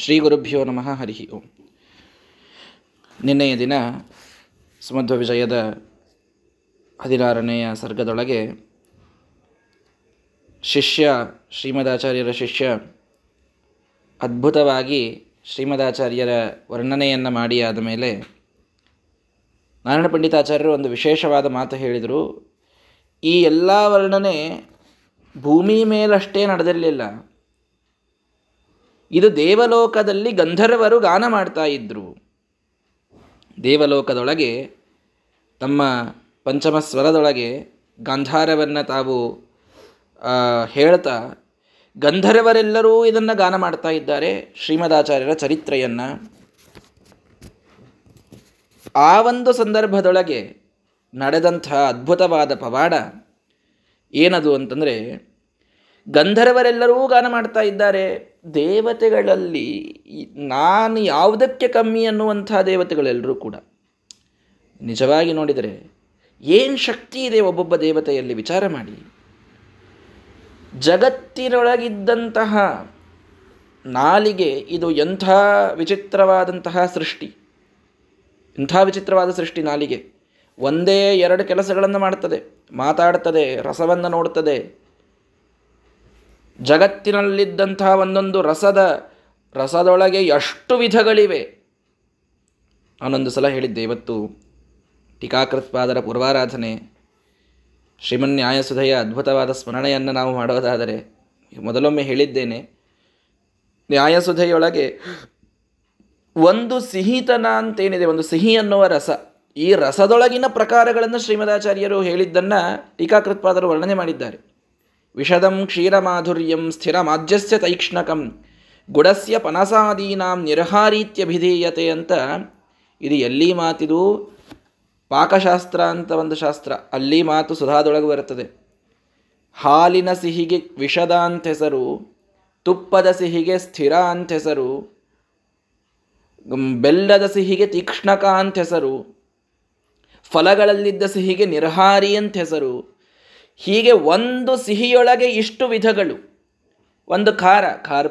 ಶ್ರೀ ಗುರುಭ್ಯೋ ನಮಃ ಹರಿಹಿ ಓಂ. ನಿನ್ನೆಯ ದಿನ ಸುಮಧ್ವ ವಿಜಯದ 16ನೆಯ ಸರ್ಗದೊಳಗೆ ಶಿಷ್ಯ ಶ್ರೀಮದಾಚಾರ್ಯರ ಶಿಷ್ಯ ಅದ್ಭುತವಾಗಿ ಶ್ರೀಮದಾಚಾರ್ಯರ ವರ್ಣನೆಯನ್ನು ಮಾಡಿ ಆದಮೇಲೆ ನಾರಾಯಣ ಪಂಡಿತಾಚಾರ್ಯರು ಒಂದು ವಿಶೇಷವಾದ ಮಾತು ಹೇಳಿದರು. ಈ ಎಲ್ಲ ವರ್ಣನೆ ಭೂಮಿ ಮೇಲಷ್ಟೇ ನಡೆದಿರಲಿಲ್ಲ, ಇದು ದೇವಲೋಕದಲ್ಲಿ ಗಂಧರ್ವರು ಗಾನ ಮಾಡ್ತಾ ಇದ್ದರು. ದೇವಲೋಕದೊಳಗೆ ತಮ್ಮ ಪಂಚಮ ಸ್ವರದೊಳಗೆ ಗಾಂಧಾರವನ್ನು ತಾವು ಹೇಳ್ತಾ ಗಂಧರ್ವರೆಲ್ಲರೂ ಇದನ್ನು ಗಾನ ಮಾಡ್ತಾ ಇದ್ದಾರೆ, ಶ್ರೀಮದಾಚಾರ್ಯರ ಚರಿತ್ರೆಯನ್ನು. ಆ ಒಂದು ಸಂದರ್ಭದೊಳಗೆ ನಡೆದಂಥ ಅದ್ಭುತವಾದ ಪವಾಡ ಏನದು ಅಂತಂದರೆ, ಗಂಧರ್ವರೆಲ್ಲರೂ ಗಾನ ಮಾಡ್ತಾ ಇದ್ದಾರೆ, ದೇವತೆಗಳಲ್ಲಿ ನಾನು ಯಾವುದಕ್ಕೆ ಕಮ್ಮಿ ಅನ್ನುವಂಥ ದೇವತೆಗಳೆಲ್ಲರೂ ಕೂಡ. ನಿಜವಾಗಿ ನೋಡಿದರೆ ಏನು ಶಕ್ತಿ ಇದೆ ಒಬ್ಬೊಬ್ಬ ದೇವತೆಯಲ್ಲಿ, ವಿಚಾರ ಮಾಡಿ. ಜಗತ್ತಿನೊಳಗಿದ್ದಂತಹ ನಾಲಿಗೆ ಇದು ಎಂಥ ವಿಚಿತ್ರವಾದಂತಹ ಸೃಷ್ಟಿ, ಇಂಥ ವಿಚಿತ್ರವಾದ ಸೃಷ್ಟಿ. ನಾಲಿಗೆ ಒಂದೇ ಎರಡು ಕೆಲಸಗಳನ್ನು ಮಾಡ್ತದೆ, ಮಾತಾಡ್ತದೆ, ರಸವನ್ನು ನೋಡ್ತದೆ. ಜಗತ್ತಿನಲ್ಲಿದ್ದಂತಹ ಒಂದೊಂದು ರಸದೊಳಗೆ ಎಷ್ಟು ವಿಧಗಳಿವೆ. ನಾನೊಂದು ಸಲ ಹೇಳಿದ್ದೆ, ಇವತ್ತು ಟೀಕಾಕೃತ್ಪಾದರ ಪೂರ್ವಾರಾಧನೆ, ಶ್ರೀಮನ್ಯಾಯಸುಧೆಯ ಅದ್ಭುತವಾದ ಸ್ಮರಣೆಯನ್ನು ನಾವು ಮಾಡೋದಾದರೆ, ಮೊದಲೊಮ್ಮೆ ಹೇಳಿದ್ದೇನೆ, ನ್ಯಾಯಸುಧೆಯೊಳಗೆ ಒಂದು ಸಿಹಿತನ ಅಂತೇನಿದೆ, ಒಂದು ಸಿಹಿ ಅನ್ನುವ ರಸ, ಈ ರಸದೊಳಗಿನ ಪ್ರಕಾರಗಳನ್ನು ಶ್ರೀಮದಾಚಾರ್ಯರು ಹೇಳಿದ್ದನ್ನು ಟೀಕಾಕೃತ್ಪಾದರು ವರ್ಣನೆ ಮಾಡಿದ್ದಾರೆ. ವಿಷದಂ ಕ್ಷೀರಮಾಧುರ್ಯಂ ಸ್ಥಿರ ಮಾಧ್ಯಸ್ಯ ತೈಕ್ಷ್ಣಕಂ ಗುಡಸ್ಯ ಪನಸಾದೀನಾಂ ನಿರ್ಹಾರೀತ್ಯಭಿಧೀಯತೆ ಅಂತ. ಇದು ಎಲ್ಲಿ ಮಾತಿದು? ಪಾಕಶಾಸ್ತ್ರ ಅಂತ ಒಂದು ಶಾಸ್ತ್ರ, ಅಲ್ಲಿ ಮಾತು ಸುಧಾದೊಳಗೆ ಬರುತ್ತದೆ. ಹಾಲಿನ ಸಿಹಿಗೆ ವಿಷದ ಅಂತ ಹೆಸರು, ತುಪ್ಪದ ಸಿಹಿಗೆ ಸ್ಥಿರ ಅಂತ ಹೆಸರು, ಬೆಲ್ಲದ ಸಿಹಿಗೆ ತೀಕ್ಷ್ಣಕ ಅಂತ ಹೆಸರು, ಫಲಗಳಲ್ಲಿದ್ದ ಸಿಹಿಗೆ ನಿರ್ಹಾರಿ ಅಂತ ಹೆಸರು. ಹೀಗೆ ಒಂದು ಸಿಹಿಯೊಳಗೆ ಇಷ್ಟು ವಿಧಗಳು. ಒಂದು ಖಾರ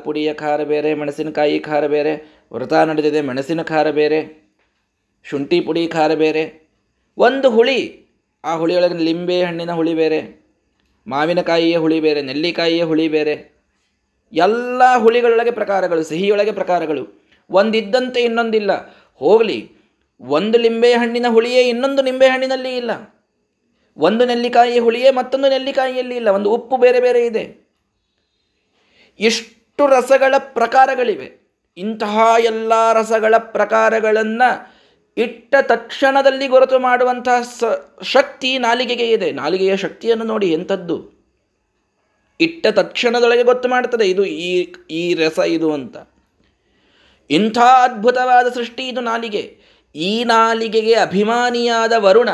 ಪುಡಿಯ ಖಾರ ಬೇರೆ, ಮೆಣಸಿನಕಾಯಿ ಖಾರ ಬೇರೆ, ವ್ರತ ನಡೆದಿದೆ ಮೆಣಸಿನ ಖಾರ ಬೇರೆ, ಶುಂಠಿ ಪುಡಿ ಖಾರ ಬೇರೆ. ಒಂದು ಹುಳಿ, ಆ ಹುಳಿಯೊಳಗೆ ಲಿಂಬೆ ಹಣ್ಣಿನ ಹುಳಿ ಬೇರೆ, ಮಾವಿನಕಾಯಿಯ ಹುಳಿ ಬೇರೆ, ನೆಲ್ಲಿಕಾಯಿಯ ಹುಳಿ ಬೇರೆ. ಎಲ್ಲ ಹುಳಿಗಳೊಳಗೆ ಪ್ರಕಾರಗಳು, ಸಿಹಿಯೊಳಗೆ ಪ್ರಕಾರಗಳು. ಒಂದಿದ್ದಂತೆ ಇನ್ನೊಂದಿಲ್ಲ. ಹೋಗಲಿ, ಒಂದು ಲಿಂಬೆ ಹಣ್ಣಿನ ಹುಳಿಯೇ ಇನ್ನೊಂದು ಲಿಂಬೆ ಹಣ್ಣಿನಲ್ಲಿ ಇಲ್ಲ, ಒಂದು ನೆಲ್ಲಿಕಾಯಿಯ ಹುಳಿಯೇ ಮತ್ತೊಂದು ನೆಲ್ಲಿಕಾಯಿಯಲ್ಲಿ ಇಲ್ಲ, ಒಂದು ಉಪ್ಪು ಬೇರೆ ಬೇರೆ ಇದೆ. ಇಷ್ಟು ರಸಗಳ ಪ್ರಕಾರಗಳಿವೆ. ಇಂತಹ ಎಲ್ಲ ರಸಗಳ ಪ್ರಕಾರಗಳನ್ನು ಇಟ್ಟ ತಕ್ಷಣದಲ್ಲಿ ಗುರುತು ಮಾಡುವಂತಹ ಶಕ್ತಿ ನಾಲಿಗೆಗೆ ಇದೆ. ನಾಲಿಗೆಯ ಶಕ್ತಿಯನ್ನು ನೋಡಿ ಎಂಥದ್ದು, ಇಟ್ಟ ತಕ್ಷಣದೊಳಗೆ ಗೊತ್ತು ಮಾಡ್ತದೆ ಇದು ಈ ರಸ ಇದು ಅಂತ. ಇಂಥ ಅದ್ಭುತವಾದ ಸೃಷ್ಟಿ ಇದು ನಾಲಿಗೆ. ಈ ನಾಲಿಗೆಗೆ ಅಭಿಮಾನಿಯಾದ ವರುಣ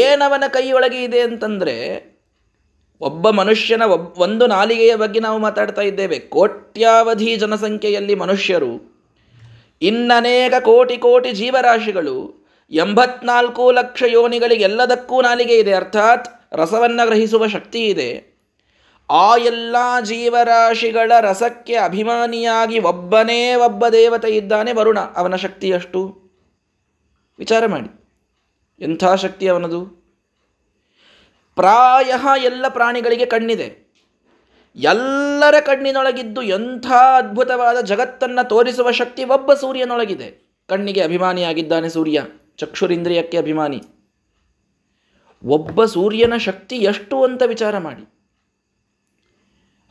ಏನವನ ಕೈಯೊಳಗೆ ಇದೆ ಅಂತಂದರೆ, ಒಬ್ಬ ಮನುಷ್ಯನ ಒಂದು ನಾಲಿಗೆಯ ಬಗ್ಗೆ ನಾವು ಮಾತಾಡ್ತಾ ಇದ್ದೇವೆ. ಕೋಟ್ಯಾವಧಿ ಜನಸಂಖ್ಯೆಯಲ್ಲಿ ಮನುಷ್ಯರು, ಇನ್ನನೇಕ ಕೋಟಿ ಕೋಟಿ ಜೀವರಾಶಿಗಳು, 84 ಲಕ್ಷ ಯೋನಿಗಳಿಗೆಲ್ಲದಕ್ಕೂ ನಾಲಿಗೆ ಇದೆ, ಅರ್ಥಾತ್ ರಸವನ್ನು ಗ್ರಹಿಸುವ ಶಕ್ತಿ ಇದೆ. ಆ ಎಲ್ಲ ಜೀವರಾಶಿಗಳ ರಸಕ್ಕೆ ಅಭಿಮಾನಿಯಾಗಿ ಒಬ್ಬನೇ ಒಬ್ಬ ದೇವತೆ ಇದ್ದಾನೆ, ವರುಣ. ಅವನ ಶಕ್ತಿಯಷ್ಟು ವಿಚಾರ ಮಾಡಿ, ಎಂಥ ಶಕ್ತಿ ಅವನದು. ಪ್ರಾಯ ಎಲ್ಲ ಪ್ರಾಣಿಗಳಿಗೆ ಕಣ್ಣಿದೆ, ಎಲ್ಲರ ಕಣ್ಣಿನೊಳಗಿದ್ದು ಎಂಥ ಅದ್ಭುತವಾದ ಜಗತ್ತನ್ನು ತೋರಿಸುವ ಶಕ್ತಿ ಒಬ್ಬ ಸೂರ್ಯನೊಳಗಿದೆ. ಕಣ್ಣಿಗೆ ಅಭಿಮಾನಿಯಾಗಿದ್ದಾನೆ ಸೂರ್ಯ, ಚಕ್ಷುರಿಂದ್ರಿಯಕ್ಕೆ ಅಭಿಮಾನಿ. ಒಬ್ಬ ಸೂರ್ಯನ ಶಕ್ತಿ ಎಷ್ಟು ಅಂತ ವಿಚಾರ ಮಾಡಿ.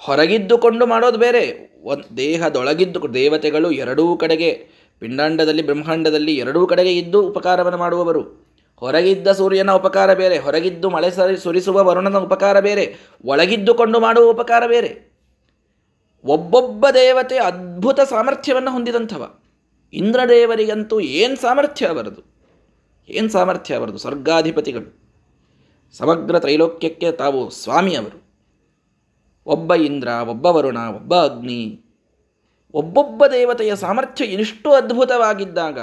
ಹೊರಗಿದ್ದುಕೊಂಡು ಮಾಡೋದು ಬೇರೆ, ದೇಹದೊಳಗಿದ್ದು. ದೇವತೆಗಳು ಎರಡೂ ಕಡೆಗೆ, ಪಿಂಡಾಂಡದಲ್ಲಿ ಬ್ರಹ್ಮಾಂಡದಲ್ಲಿ ಎರಡೂ ಕಡೆಗೆ ಇದ್ದು ಉಪಕಾರವನ್ನು ಮಾಡುವವರು. ಹೊರಗಿದ್ದ ಸೂರ್ಯನ ಉಪಕಾರ ಬೇರೆ, ಹೊರಗಿದ್ದು ಮಳೆ ಸುರಿಸುವ ವರುಣನ ಉಪಕಾರ ಬೇರೆ, ಒಳಗಿದ್ದುಕೊಂಡು ಮಾಡುವ ಉಪಕಾರ ಬೇರೆ. ಒಬ್ಬೊಬ್ಬ ದೇವತೆ ಅದ್ಭುತ ಸಾಮರ್ಥ್ಯವನ್ನು ಹೊಂದಿದಂಥವ. ಇಂದ್ರದೇವರಿಗಂತೂ ಏನು ಸಾಮರ್ಥ್ಯ ಬರದು, ಏನು ಸಾಮರ್ಥ್ಯ ಬರದು. ಸ್ವರ್ಗಾಧಿಪತಿಗಳು, ಸಮಗ್ರ ತ್ರೈಲೋಕ್ಯಕ್ಕೆ ತಾವು ಸ್ವಾಮಿಯವರು. ಒಬ್ಬ ಇಂದ್ರ, ಒಬ್ಬ ವರುಣ, ಒಬ್ಬ ಅಗ್ನಿ. ಒಬ್ಬೊಬ್ಬ ದೇವತೆಯ ಸಾಮರ್ಥ್ಯ ಇಷ್ಟು ಅದ್ಭುತವಾಗಿದ್ದಾಗ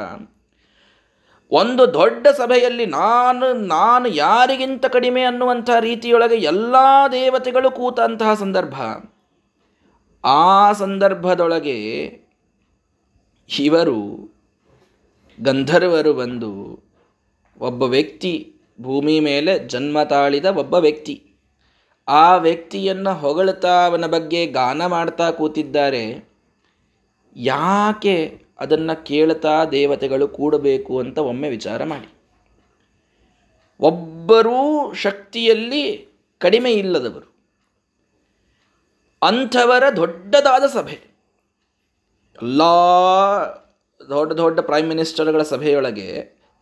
ಒಂದು ದೊಡ್ಡ ಸಭೆಯಲ್ಲಿ ನಾನು ಯಾರಿಗಿಂತ ಕಡಿಮೆ ಅನ್ನುವಂಥ ರೀತಿಯೊಳಗೆ ಎಲ್ಲ ದೇವತೆಗಳು ಕೂತಂತಹ ಸಂದರ್ಭ, ಆ ಸಂದರ್ಭದೊಳಗೆ ಇವರು ಗಂಧರ್ವರು ಬಂದು ಒಬ್ಬ ವ್ಯಕ್ತಿ ಭೂಮಿ ಮೇಲೆ ಜನ್ಮ ತಾಳಿದ ಒಬ್ಬ ವ್ಯಕ್ತಿ, ಆ ವ್ಯಕ್ತಿಯನ್ನು ಹೊಗಳುತ್ತಾ ಅವನ ಬಗ್ಗೆ ಗಾನ ಮಾಡ್ತಾ ಕೂತಿದ್ದಾರೆ. ಯಾಕೆ ಅದನ್ನು ಕೇಳ್ತಾ ದೇವತೆಗಳು ಕೂಡಬೇಕು ಅಂತ ಒಮ್ಮೆ ವಿಚಾರ ಮಾಡಿ. ಒಬ್ಬರೂ ಶಕ್ತಿಯಲ್ಲಿ ಕಡಿಮೆ ಇಲ್ಲದವರು, ಅಂಥವರ ದೊಡ್ಡದಾದ ಸಭೆ, ಎಲ್ಲ ದೊಡ್ಡ ದೊಡ್ಡ ಪ್ರೈಮ್ ಮಿನಿಸ್ಟರ್ಗಳ ಸಭೆಯೊಳಗೆ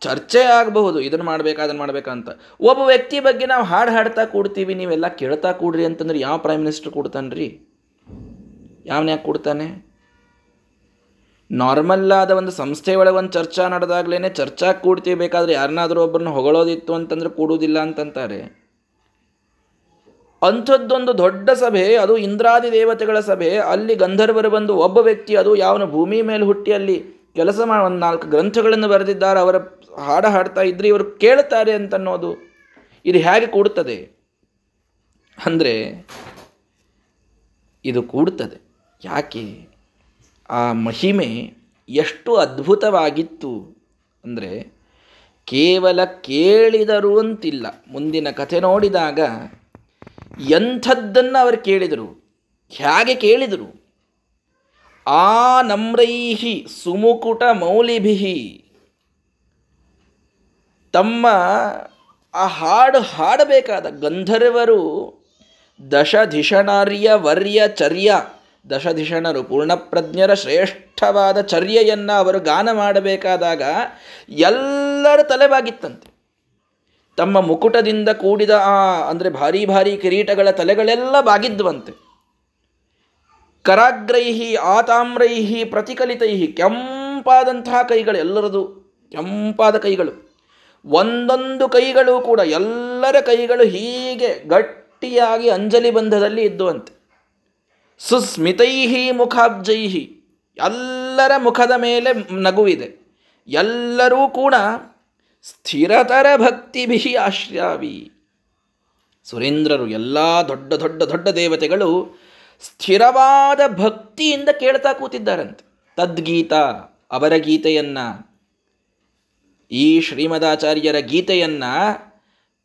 ಚರ್ಚೆ ಆಗಬಹುದು, ಇದನ್ನು ಮಾಡಬೇಕಾ ಅದನ್ನು ಮಾಡಬೇಕಂತ. ಒಬ್ಬ ವ್ಯಕ್ತಿ ಬಗ್ಗೆ ನಾವು ಹಾಡು ಹಾಡ್ತಾ ಕೂಡ್ತೀವಿ, ನೀವೆಲ್ಲ ಕೇಳ್ತಾ ಕೂಡ್ರಿ ಅಂತಂದ್ರೆ ಯಾವ ಪ್ರೈಮ್ ಮಿನಿಸ್ಟರ್ ಕೂಡ್ತಾನೆ ರೀ? ಯಾವನ ಯಾಕೆ ಕೂಡ್ತಾನೆ? ನಾರ್ಮಲ್ ಆದ ಒಂದು ಸಂಸ್ಥೆ ಒಳಗೆ ಒಂದು ಚರ್ಚಾ ನಡೆದಾಗ್ಲೇ ಚರ್ಚಾ ಕೂಡ್ತೀವಿ, ಬೇಕಾದರೆ ಯಾರನ್ನಾದರೂ ಒಬ್ಬರನ್ನ ಹೊಗಳೋದಿತ್ತು ಅಂತಂದರೆ ಕೂಡುವುದಿಲ್ಲ ಅಂತಂತಾರೆ. ಅಂಥದ್ದೊಂದು ದೊಡ್ಡ ಸಭೆ, ಅದು ಇಂದ್ರಾದಿ ದೇವತೆಗಳ ಸಭೆ. ಅಲ್ಲಿ ಗಂಧರ್ವರು ಬಂದು ಒಬ್ಬ ವ್ಯಕ್ತಿ, ಅದು ಯಾವನ ಭೂಮಿ ಮೇಲೆ ಹುಟ್ಟಿ ಅಲ್ಲಿ ಕೆಲಸ ಮಾಡಿ ಒಂದು 4 ಗ್ರಂಥಗಳನ್ನು ಬರೆದಿದ್ದಾರೆ, ಅವರ ಹಾಡು ಹಾಡ್ತಾ ಇದ್ದರೆ ಇವರು ಕೇಳ್ತಾರೆ ಅಂತನ್ನೋದು ಇದು ಹೇಗೆ ಕೂಡುತ್ತದೆ ಅಂದರೆ ಇದು ಕೂಡುತ್ತದೆ. ಯಾಕೆ ಆ ಮಹಿಮೆ ಎಷ್ಟು ಅದ್ಭುತವಾಗಿತ್ತು ಅಂದರೆ ಕೇವಲ ಕೇಳಿದರು ಅಂತಿಲ್ಲ. ಮುಂದಿನ ಕಥೆ ನೋಡಿದಾಗ ಎಂಥದ್ದನ್ನು ಅವರು ಕೇಳಿದರು, ಹೇಗೆ ಕೇಳಿದರು. ಆ ನಮ್ರೈಹಿ ಸುಮುಕುಟ ಮೌಲಿಭಿಹಿ, ತಮ್ಮ ಆ ಹಾಡು ಹಾಡಬೇಕಾದ ಗಂಧರ್ವರು ದಶಧಿಷಣಾರ್ಯ ವರ್ಯ ಚರ್ಯ, ದಶಧಿಷಣರು ಪೂರ್ಣಪ್ರಜ್ಞರ ಶ್ರೇಷ್ಠವಾದ ಚರ್ಯೆಯನ್ನು ಅವರು ಗಾನ ಮಾಡಬೇಕಾದಾಗ ಎಲ್ಲರ ತಲೆಬಾಗಿತ್ತಂತೆ. ತಮ್ಮ ಮುಕುಟದಿಂದ ಕೂಡಿದ ಅಂದರೆ ಭಾರಿ ಭಾರಿ ಕಿರೀಟಗಳ ತಲೆಗಳೆಲ್ಲ ಬಾಗಿದ್ವಂತೆ. ಕರಾಗ್ರೈಹಿ ಆತಾಮ್ರೈಹಿ ಪ್ರತಿಕಲಿತೈಹಿ, ಕೆಂಪಾದಂತಹ ಕೈಗಳು, ಎಲ್ಲರದು ಕೆಂಪಾದ ಕೈಗಳು, ಒಂದೊಂದು ಕೈಗಳು ಕೂಡ, ಎಲ್ಲರ ಕೈಗಳು ಹೀಗೆ ಗಟ್ಟಿಯಾಗಿ ಅಂಜಲಿ ಬಂಧದಲ್ಲಿ ಇದ್ದುವಂತೆ. ಸುಸ್ಮಿತೈಹಿ ಮುಖಾಬ್ಜೈಹಿ, ಎಲ್ಲರ ಮುಖದ ಮೇಲೆ ನಗುವಿದೆ. ಎಲ್ಲರೂ ಕೂಡ ಸ್ಥಿರತರ ಭಕ್ತಿಭಿ ಆಶ್ರಯಾವಿ, ಸುರೇಂದ್ರರು ಎಲ್ಲ ದೊಡ್ಡ ದೊಡ್ಡ ದೊಡ್ಡ ದೇವತೆಗಳು ಸ್ಥಿರವಾದ ಭಕ್ತಿಯಿಂದ ಕೇಳ್ತಾ ಕೂತಿದ್ದಾರಂತೆ ತದ್ಗೀತಾ, ಅವರ ಗೀತೆಯನ್ನು, ಈ ಶ್ರೀಮದಾಚಾರ್ಯರ ಗೀತೆಯನ್ನು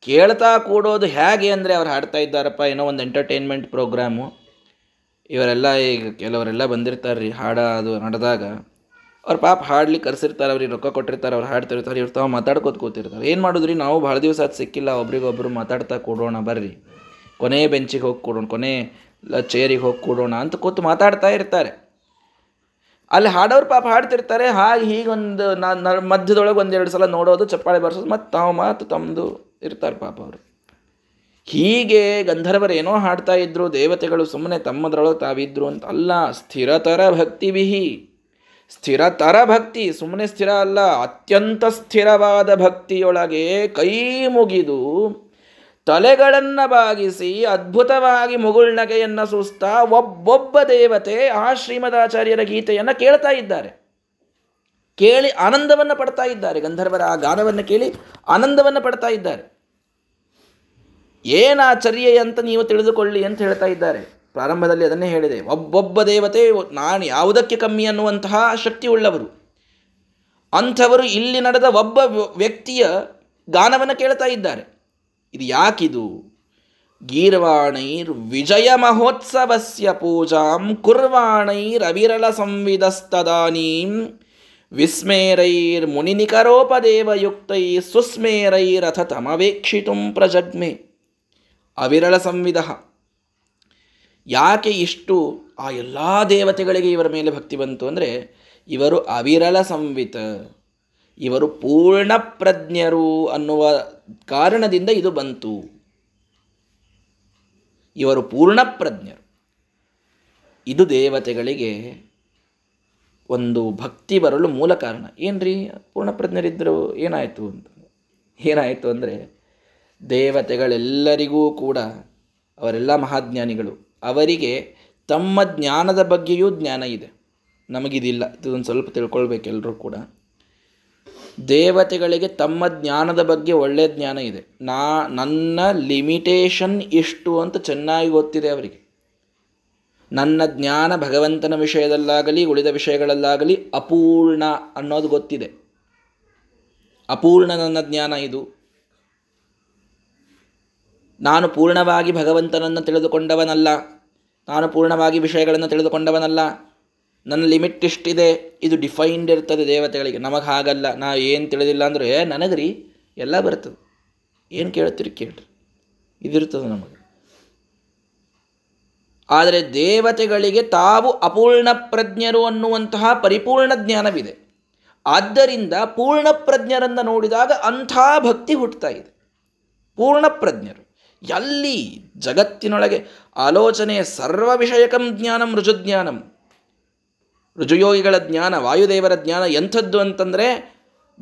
ಕೇಳ್ತಾ ಕೂಡೋದು ಹೇಗೆ ಅಂದರೆ ಅವ್ರು ಹಾಡ್ತಾ ಇದ್ದಾರಪ್ಪ ಏನೋ ಒಂದು ಎಂಟರ್ಟೈನ್ಮೆಂಟ್ ಪ್ರೋಗ್ರಾಮು, ಇವರೆಲ್ಲ ಈಗ ಕೆಲವರೆಲ್ಲ ಬಂದಿರ್ತಾರೆ ರೀ ಹಾಡೋದು ನಡೆದಾಗ, ಅವ್ರ ಪಾಪ ಹಾಡ್ಲಿಕ್ಕೆ ಕರೆಸಿರ್ತಾರೆ, ಅವ್ರಿಗೆ ರೊಕ್ಕ ಕೊಟ್ಟಿರ್ತಾರೆ, ಅವ್ರು ಹಾಡ್ತಿರ್ತಾರೆ, ಇವ್ರು ತಾವು ಮಾತಾಡ್ಕೋತ ಕೂತಿರ್ತಾರೆ. ಏನು ಮಾಡೋದ್ರಿ, ನಾವು ಭಾಳ ದಿವಸ ಅದು ಸಿಕ್ಕಿಲ್ಲ, ಒಬ್ರಿಗೊಬ್ರು ಮಾತಾಡ್ತಾ ಕೂಡೋಣ ಬರ್ರಿ, ಕೊನೆ ಬೆಂಚಿಗೆ ಹೋಗಿ ಕೂಡೋಣ, ಕೊನೆ ಚೇರಿಗೆ ಹೋಗಿ ಕೂಡೋಣ ಅಂತ ಕೂತು ಮಾತಾಡ್ತಾ ಇರ್ತಾರೆ. ಅಲ್ಲಿ ಹಾಡೋರು ಪಾಪ ಹಾಡ್ತಿರ್ತಾರೆ. ಹಾಗೆ ಹೀಗೊಂದು ಮಧ್ಯದೊಳಗೆ ಒಂದೆರಡು ಸಲ ನೋಡೋದು, ಚಪ್ಪಾಳೆ ಬರ್ಸೋದು, ಮತ್ತು ತಾವು ಮಾತು ತಮ್ಮದು ಇರ್ತಾರೆ ಪಾಪ ಅವರು. ಹೀಗೆ ಗಂಧರ್ವರು ಏನೋ ಹಾಡ್ತಾ ಇದ್ರು, ದೇವತೆಗಳು ಸುಮ್ಮನೆ ತಮ್ಮದ್ರೊಳಗೆ ತಾವಿದ್ರು ಅಂತ ಅಲ್ಲ. ಸ್ಥಿರತರ ಭಕ್ತಿ ಬಿಹಿ, ಸ್ಥಿರತರ ಭಕ್ತಿ, ಸುಮ್ಮನೆ ಸ್ಥಿರ ಅಲ್ಲ, ಅತ್ಯಂತ ಸ್ಥಿರವಾದ ಭಕ್ತಿಯೊಳಗೆ ಕೈ ಮುಗಿದು ತಲೆಗಳನ್ನು ಬಾಗಿಸಿ ಅದ್ಭುತವಾಗಿ ಮುಗುಳ್ನಗೆಯನ್ನು ಸೂಸ್ತಾ ಒಬ್ಬೊಬ್ಬ ದೇವತೆ ಆ ಶ್ರೀಮದಾಚಾರ್ಯರ ಗೀತೆಯನ್ನು ಕೇಳ್ತಾ ಇದ್ದಾರೆ, ಕೇಳಿ ಆನಂದವನ್ನು ಪಡ್ತಾ ಇದ್ದಾರೆ. ಗಂಧರ್ವರ ಆ ಗಾನವನ್ನು ಕೇಳಿ ಆನಂದವನ್ನು ಪಡ್ತಾ ಇದ್ದಾರೆ. ಏನು ಆಚರ್ಯ ಅಂತ ನೀವು ತಿಳಿದುಕೊಳ್ಳಿ ಅಂತ ಹೇಳ್ತಾ ಇದ್ದಾರೆ. ಪ್ರಾರಂಭದಲ್ಲಿ ಅದನ್ನೇ ಹೇಳಿದೆ, ಒಬ್ಬೊಬ್ಬ ದೇವತೆ ನಾನು ಯಾವುದಕ್ಕೆ ಕಮ್ಮಿ ಅನ್ನುವಂತಹ ಶಕ್ತಿ ಉಳ್ಳವರು. ಅಂಥವರು ಇಲ್ಲಿ ನಡೆದ ಒಬ್ಬ ವ್ಯಕ್ತಿಯ ಗಾನವನ್ನು ಕೇಳ್ತಾ ಇದ್ದಾರೆ. ಇದು ಯಾಕಿದು? ಗೀರ್ವಾಣೈರ್ ವಿಜಯ ಮಹೋತ್ಸವಸ್ಯ ಪೂಜಾಂ ಕುರ್ವಾಣೈರ್ ಅವಿರಲ ಸಂವಿದಸ್ತದಾನೀಂ ವಿಸ್ಮೇರೈರ್ ಮುನಿನಿಕರೋಪದೇವಯುಕ್ತೈ ಸುಸ್ಮೇರೈರಥ ತಮವೇಕ್ಷಿತುಂ ಪ್ರಜಗ್ಮೆ. ಅವಿರಳ ಸಂವಿಧ, ಯಾಕೆ ಇಷ್ಟು ಆ ಎಲ್ಲ ದೇವತೆಗಳಿಗೆ ಇವರ ಮೇಲೆ ಭಕ್ತಿ ಬಂತು ಅಂದರೆ ಇವರು ಅವಿರಳ ಸಂವಿತ, ಇವರು ಪೂರ್ಣ ಪ್ರಜ್ಞರು ಅನ್ನುವ ಕಾರಣದಿಂದ ಇದು ಬಂತು. ಇವರು ಪೂರ್ಣ ಪ್ರಜ್ಞರು, ಇದು ದೇವತೆಗಳಿಗೆ ಒಂದು ಭಕ್ತಿ ಬರಲು ಮೂಲ ಕಾರಣ. ಏನ್ರಿ ಪೂರ್ಣಪ್ರಜ್ಞರಿದ್ದರು ಏನಾಯಿತು ಅಂತ, ಏನಾಯಿತು ಅಂದರೆ ದೇವತೆಗಳೆಲ್ಲರಿಗೂ ಕೂಡ, ಅವರೆಲ್ಲ ಮಹಾಜ್ಞಾನಿಗಳು, ಅವರಿಗೆ ತಮ್ಮ ಜ್ಞಾನದ ಬಗ್ಗೆಯೂ ಜ್ಞಾನ ಇದೆ, ನಮಗಿದಿಲ್ಲ. ಇದೊಂದು ಸ್ವಲ್ಪ ತಿಳ್ಕೊಳ್ಬೇಕು ಎಲ್ಲರೂ ಕೂಡ. ದೇವತೆಗಳಿಗೆ ತಮ್ಮ ಜ್ಞಾನದ ಬಗ್ಗೆ ಒಳ್ಳೆಯ ಜ್ಞಾನ ಇದೆ. ನನ್ನ ಲಿಮಿಟೇಷನ್ ಇಷ್ಟು ಅಂತ ಚೆನ್ನಾಗಿ ಗೊತ್ತಿದೆ ಅವರಿಗೆ. ನನ್ನ ಜ್ಞಾನ ಭಗವಂತನ ವಿಷಯದಲ್ಲಾಗಲಿ ಉಳಿದ ವಿಷಯಗಳಲ್ಲಾಗಲಿ ಅಪೂರ್ಣ ಅನ್ನೋದು ಗೊತ್ತಿದೆ. ಅಪೂರ್ಣ ನನ್ನ ಜ್ಞಾನ ಇದು. ನಾನು ಪೂರ್ಣವಾಗಿ ಭಗವಂತನನ್ನು ತಿಳಿದುಕೊಂಡವನಲ್ಲ, ನಾನು ಪೂರ್ಣವಾಗಿ ವಿಷಯಗಳನ್ನು ತಿಳಿದುಕೊಂಡವನಲ್ಲ. ನನ್ನ ಲಿಮಿಟ್ ಇಷ್ಟಿದೆ, ಇದು ಡಿಫೈನ್ಡ್ ಇರ್ತದೆ ದೇವತೆಗಳಿಗೆ. ನಮಗೆ ಹಾಗಲ್ಲ. ನಾವು ಏನು ತಿಳಿದಿಲ್ಲ ಅಂದರೆ ನನಗೆ ರೀ ಎಲ್ಲ ಬರ್ತದೆ, ಏನು ಕೇಳ್ತೀರಿ ಕೇಳ್ರಿ, ಇದಿರ್ತದೆ ನಮಗೆ. ಆದರೆ ದೇವತೆಗಳಿಗೆ ತಾವು ಅಪೂರ್ಣ ಪ್ರಜ್ಞರು ಅನ್ನುವಂತಹ ಪರಿಪೂರ್ಣ ಜ್ಞಾನವಿದೆ. ಆದ್ದರಿಂದ ಪೂರ್ಣ ಪ್ರಜ್ಞರನ್ನು ನೋಡಿದಾಗ ಅಂಥ ಭಕ್ತಿ ಹುಟ್ಟುತ್ತಾ ಇದೆ. ಪೂರ್ಣ ಪ್ರಜ್ಞರು ಎಲ್ಲಿ ಜಗತ್ತಿನೊಳಗೆ ಆಲೋಚನೆ ಸರ್ವ ವಿಷಯಕಂ ಜ್ಞಾನಂ ಋಜುಜ್ಞಾನಂ, ಋಜುಯೋಗಿಗಳ ಜ್ಞಾನ, ವಾಯುದೇವರ ಜ್ಞಾನ ಎಂಥದ್ದು ಅಂತಂದರೆ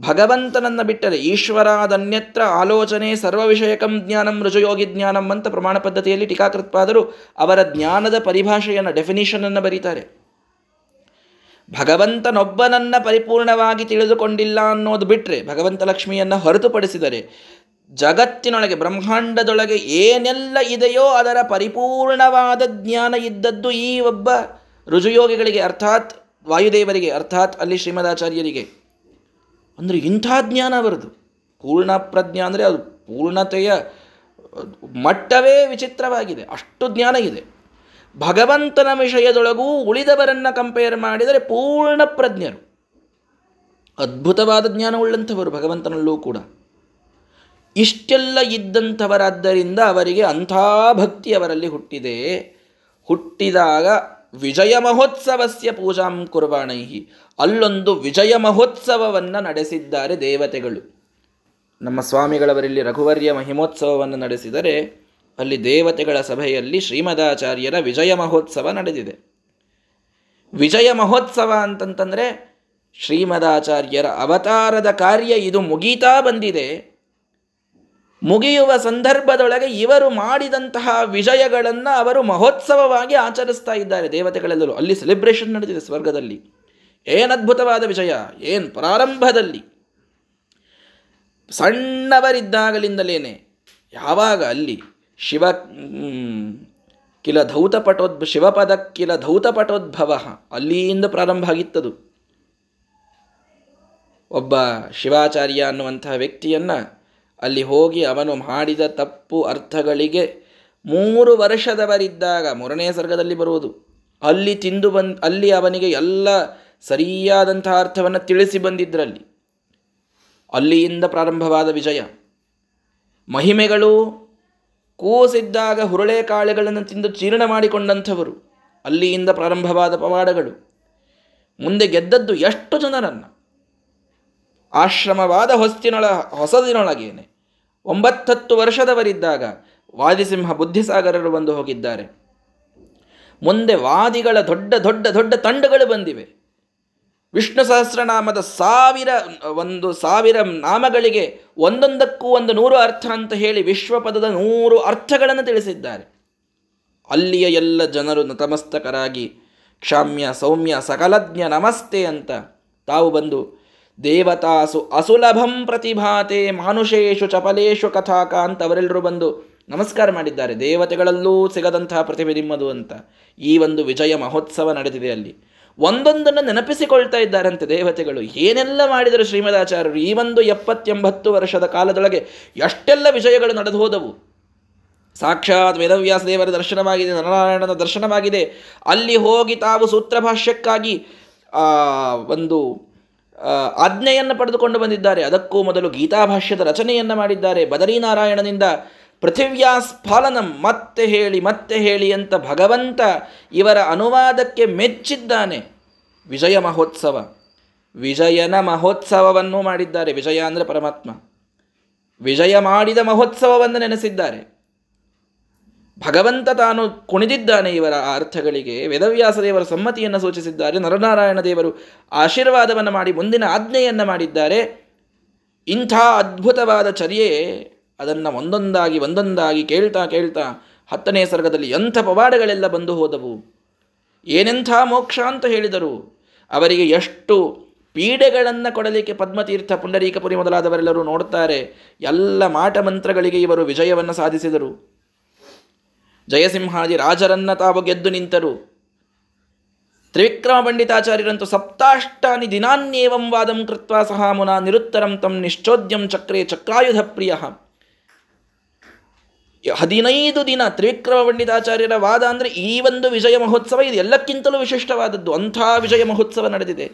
ಭಗವಂತನನ್ನು ಬಿಟ್ಟರೆ ಈಶ್ವರಾದನ್ಯತ್ರ ಆಲೋಚನೆ ಸರ್ವ ವಿಷಯಕಂ ಜ್ಞಾನಂ ಋಜುಯೋಗಿ ಜ್ಞಾನಂ ಅಂತ ಪ್ರಮಾಣ ಪದ್ಧತಿಯಲ್ಲಿ ಟೀಕಾಕೃತ್ಪಾದರು ಅವರ ಜ್ಞಾನದ ಪರಿಭಾಷೆಯನ್ನು, ಡೆಫಿನಿಷನನ್ನು ಬರೀತಾರೆ. ಭಗವಂತನೊಬ್ಬನನ್ನು ಪರಿಪೂರ್ಣವಾಗಿ ತಿಳಿದುಕೊಂಡಿಲ್ಲ ಅನ್ನೋದು ಬಿಟ್ಟರೆ, ಭಗವಂತ ಲಕ್ಷ್ಮಿಯನ್ನು ಹೊರತುಪಡಿಸಿದರೆ ಜಗತ್ತಿನೊಳಗೆ ಬ್ರಹ್ಮಾಂಡದೊಳಗೆ ಏನೆಲ್ಲ ಇದೆಯೋ ಅದರ ಪರಿಪೂರ್ಣವಾದ ಜ್ಞಾನ ಇದ್ದದ್ದು ಈ ಒಬ್ಬ ಋಜುಯೋಗಿಗಳಿಗೆ, ಅರ್ಥಾತ್ ವಾಯುದೇವರಿಗೆ, ಅರ್ಥಾತ್ ಅಲ್ಲಿ ಶ್ರೀಮದಾಚಾರ್ಯರಿಗೆ. ಅಂದರೆ ಇಂಥ ಜ್ಞಾನ ಬರೋದು ಪೂರ್ಣ ಪ್ರಜ್ಞೆ ಅಂದರೆ ಅದು ಪೂರ್ಣತೆಯ ಮಟ್ಟವೇ ವಿಚಿತ್ರವಾಗಿದೆ, ಅಷ್ಟು ಜ್ಞಾನ ಇದೆ. ಭಗವಂತನ ವಿಷಯದೊಳಗೂ ಉಳಿದವರನ್ನು ಕಂಪೇರ್ ಮಾಡಿದರೆ ಪೂರ್ಣ ಪ್ರಜ್ಞರು, ಅದ್ಭುತವಾದ ಜ್ಞಾನವುಳ್ಳಂಥವರು ಭಗವಂತನಲ್ಲೂ ಕೂಡ. ಇಷ್ಟೆಲ್ಲ ಇದ್ದಂಥವರಾದ್ದರಿಂದ ಅವರಿಗೆ ಅಂಥ ಭಕ್ತಿ ಅವರಲ್ಲಿ ಹುಟ್ಟಿದೆ. ಹುಟ್ಟಿದಾಗ ವಿಜಯ ಮಹೋತ್ಸವಸ್ಯ ಪೂಜಾಂ ಕುರ್ವಾಣೈಹಿ, ಅಲ್ಲೊಂದು ವಿಜಯ ಮಹೋತ್ಸವವನ್ನು ನಡೆಸಿದ್ದಾರೆ ದೇವತೆಗಳು. ನಮ್ಮ ಸ್ವಾಮಿಗಳವರಲ್ಲಿ ರಘುವರ್ಯ ಮಹಿಮೋತ್ಸವವನ್ನು ನಡೆಸಿದರೆ ಅಲ್ಲಿ ದೇವತೆಗಳ ಸಭೆಯಲ್ಲಿ ಶ್ರೀಮದಾಚಾರ್ಯರ ವಿಜಯ ಮಹೋತ್ಸವ ನಡೆದಿದೆ. ವಿಜಯ ಮಹೋತ್ಸವ ಅಂತಂತಂದರೆ ಶ್ರೀಮದಾಚಾರ್ಯರ ಅವತಾರದ ಕಾರ್ಯ ಇದು ಮುಗೀತಾ ಬಂದಿದೆ. ಮುಗಿಯುವ ಸಂದರ್ಭದೊಳಗೆ ಇವರು ಮಾಡಿದಂತಹ ವಿಜಯಗಳನ್ನು ಅವರು ಮಹೋತ್ಸವವಾಗಿ ಆಚರಿಸ್ತಾ ಇದ್ದಾರೆ ದೇವತೆಗಳೆಲ್ಲರೂ. ಅಲ್ಲಿ ಸೆಲೆಬ್ರೇಷನ್ ನಡೆದಿದೆ ಸ್ವರ್ಗದಲ್ಲಿ. ಏನು ಅದ್ಭುತವಾದ ವಿಜಯ! ಏನು ಪ್ರಾರಂಭದಲ್ಲಿ ಸಣ್ಣವರಿದ್ದಾಗಲಿಂದಲೇ ಯಾವಾಗ ಅಲ್ಲಿ ಶಿವ ಕಿಲ ಧೌತಪಟೋದ್ಭ ಶಿವಪದ ಕಿಲ ಧೌತಪಟೋದ್ಭವ ಅಲ್ಲಿಯಿಂದ ಪ್ರಾರಂಭ ಆಗಿತ್ತದು. ಒಬ್ಬ ಶಿವಾಚಾರ್ಯ ಅನ್ನುವಂತಹ ವ್ಯಕ್ತಿಯನ್ನು ಅಲ್ಲಿ ಹೋಗಿ ಅವನು ಮಾಡಿದ ತಪ್ಪು ಅರ್ಥಗಳಿಗೆ 3 ವರ್ಷದವರಿದ್ದಾಗ, 3ನೇ ಸರ್ಗದಲ್ಲಿ ಬರುವುದು, ಅಲ್ಲಿ ಅಲ್ಲಿ ಅವನಿಗೆ ಎಲ್ಲ ಸರಿಯಾದಂತಹ ಅರ್ಥವನ್ನು ತಿಳಿಸಿ ಬಂದಿದ್ದರಲ್ಲಿ ಅಲ್ಲಿಯಿಂದ ಪ್ರಾರಂಭವಾದ ವಿಜಯ. ಮಹಿಮೆಗಳು ಕೂಸಿದ್ದಾಗ ಹುರುಳೆ ಕಾಳುಗಳನ್ನು ತಿಂದು ಚೀರ್ಣ ಮಾಡಿಕೊಂಡಂಥವರು, ಅಲ್ಲಿಯಿಂದ ಪ್ರಾರಂಭವಾದ ಪವಾಡಗಳು. ಮುಂದೆ ಗೆದ್ದದ್ದು ಎಷ್ಟು ಜನರನ್ನು, ಆಶ್ರಮವಾದ ಹೊಸದಿನೊಳಗೇನೆ 9-10 ವರ್ಷದವರಿದ್ದಾಗ ವಾದಿಸಿಂಹ ಬುದ್ಧಿಸಾಗರರು ಬಂದು ಹೋಗಿದ್ದಾರೆ. ಮುಂದೆ ವಾದಿಗಳ ದೊಡ್ಡ ದೊಡ್ಡ ದೊಡ್ಡ ತಂಡಗಳು ಬಂದಿವೆ. ವಿಷ್ಣು ಸಹಸ್ರನಾಮದ 1,000 ನಾಮಗಳಿಗೆ ಒಂದೊಂದಕ್ಕೂ 100 ಅರ್ಥ ಅಂತ ಹೇಳಿ ವಿಶ್ವಪದದ 100 ಅರ್ಥಗಳನ್ನು ತಿಳಿಸಿದ್ದಾರೆ. ಅಲ್ಲಿಯ ಎಲ್ಲ ಜನರು ನತಮಸ್ತಕರಾಗಿ ಕ್ಷಾಮ್ಯ ಸೌಮ್ಯ ಸಕಲಜ್ಞ ನಮಸ್ತೆ ಅಂತ ತಾವು ಬಂದು ದೇವತಾಸು ಅಸುಲಭಂ ಪ್ರತಿಭಾತೆ ಮಾನುಷೇಶು ಚಪಲೇಶು ಕಥಾಕ ಅಂತ ಅವರೆಲ್ಲರೂ ಬಂದು ನಮಸ್ಕಾರ ಮಾಡಿದ್ದಾರೆ. ದೇವತೆಗಳಲ್ಲೂ ಸಿಗದಂತಹ ಪ್ರತಿಭೆ ನಿಮ್ಮದು ಅಂತ ಈ ಒಂದು ವಿಜಯ ಮಹೋತ್ಸವ ನಡೆದಿದೆ. ಅಲ್ಲಿ ಒಂದೊಂದನ್ನು ನೆನಪಿಸಿಕೊಳ್ತಾ ಇದ್ದಾರಂತೆ ದೇವತೆಗಳು. ಏನೆಲ್ಲ ಮಾಡಿದರು ಶ್ರೀಮದಾಚಾರ್ಯರು ಈ ಒಂದು 70-80 ವರ್ಷದ ಕಾಲದೊಳಗೆ, ಎಷ್ಟೆಲ್ಲ ವಿಜಯಗಳು ನಡೆದು ಹೋದವು. ಸಾಕ್ಷಾತ್ ವೇದವ್ಯಾಸ ದೇವರ ದರ್ಶನವಾಗಿದೆ, ನರನಾರಾಯಣನ ದರ್ಶನವಾಗಿದೆ. ಅಲ್ಲಿ ಹೋಗಿ ತಾವು ಸೂತ್ರಭಾಷ್ಯಕ್ಕಾಗಿ ಒಂದು ಆಜ್ಞೆಯನ್ನು ಪಡೆದುಕೊಂಡು ಬಂದಿದ್ದಾರೆ. ಅದಕ್ಕೂ ಮೊದಲು ಗೀತಾಭಾಷ್ಯದ ರಚನೆಯನ್ನು ಮಾಡಿದ್ದಾರೆ. ಬದರೀನಾರಾಯಣನಿಂದ ಪೃಥಿವ್ಯಾ ಸ್ಫಾಲನಂ ಮತ್ತೆ ಹೇಳಿ ಅಂತ ಭಗವಂತ ಇವರ ಅನುವಾದಕ್ಕೆ ಮೆಚ್ಚಿದ್ದಾನೆ. ವಿಜಯ ಮಹೋತ್ಸವ, ವಿಜಯನ ಮಹೋತ್ಸವವನ್ನು ಮಾಡಿದ್ದಾರೆ. ವಿಜಯ ಅಂದರೆ ಪರಮಾತ್ಮ, ವಿಜಯ ಮಾಡಿದ ಮಹೋತ್ಸವವನ್ನು ನೆನೆಸಿದ್ದಾರೆ. ಭಗವಂತ ತಾನು ಕುಣಿದಿದ್ದಾನೆ ಇವರ ಆ ಅರ್ಥಗಳಿಗೆ. ವೇದವ್ಯಾಸ ದೇವರು ಸಮ್ಮತಿಯನ್ನು ಸೂಚಿಸಿದ್ದಾರೆ. ನರನಾರಾಯಣ ದೇವರು ಆಶೀರ್ವಾದವನ್ನು ಮಾಡಿ ಮುಂದಿನ ಆಜ್ಞೆಯನ್ನು ಮಾಡಿದ್ದಾರೆ. ಇಂಥ ಅದ್ಭುತವಾದ ಚರ್ಯೆ ಅದನ್ನು ಒಂದೊಂದಾಗಿ ಕೇಳ್ತಾ 10ನೇ ಸರ್ಗದಲ್ಲಿ ಎಂಥ ಪವಾಡಗಳೆಲ್ಲ ಬಂದು ಹೋದವು. ಏನೆಂಥ ಮೋಕ್ಷ ಅಂತ ಹೇಳಿದರು. ಅವರಿಗೆ ಎಷ್ಟು ಪೀಡೆಗಳನ್ನು ಕೊಡಲಿಕ್ಕೆ ಪದ್ಮತೀರ್ಥ, ಪುಂಡರೀಕಪುರಿ ಮೊದಲಾದವರೆಲ್ಲರೂ ನೋಡ್ತಾರೆ. ಎಲ್ಲ ಮಾಟ ಮಂತ್ರಗಳಿಗೆ ಇವರು ವಿಜಯವನ್ನು ಸಾಧಿಸಿದರು. ಜಯಸಿಂಹಾದಿ ರಾಜರನ್ನು ತಾವು ಗೆದ್ದು ನಿಂತರು. ತ್ರಿವಿಕ್ರಮ ಪಂಡಿತಾಚಾರ್ಯರಂತೂ ಸಪ್ತಾಷ್ಟಾನಿ ದಿನಾನ್ಯೇವಂ ವಾದಂ ಕೃತ್ವಾ ಸಹ ಮುನಾ ನಿರುತ್ತರಂ ತಂ ನಿಶ್ಚೋದ್ಯಂ ಚಕ್ರೇ ಚಕ್ರಾಯುಧ ಪ್ರಿಯ. 15 ದಿನ ತ್ರಿವಿಕ್ರಮ ಪಂಡಿತಾಚಾರ್ಯರ ವಾದ ಅಂದರೆ ಈ ಒಂದು ವಿಜಯ ಮಹೋತ್ಸವ ಇದು ಎಲ್ಲಕ್ಕಿಂತಲೂ ವಿಶಿಷ್ಟವಾದದ್ದು. ಅಂಥ ವಿಜಯ ಮಹೋತ್ಸವ ನಡೆದಿದೆ.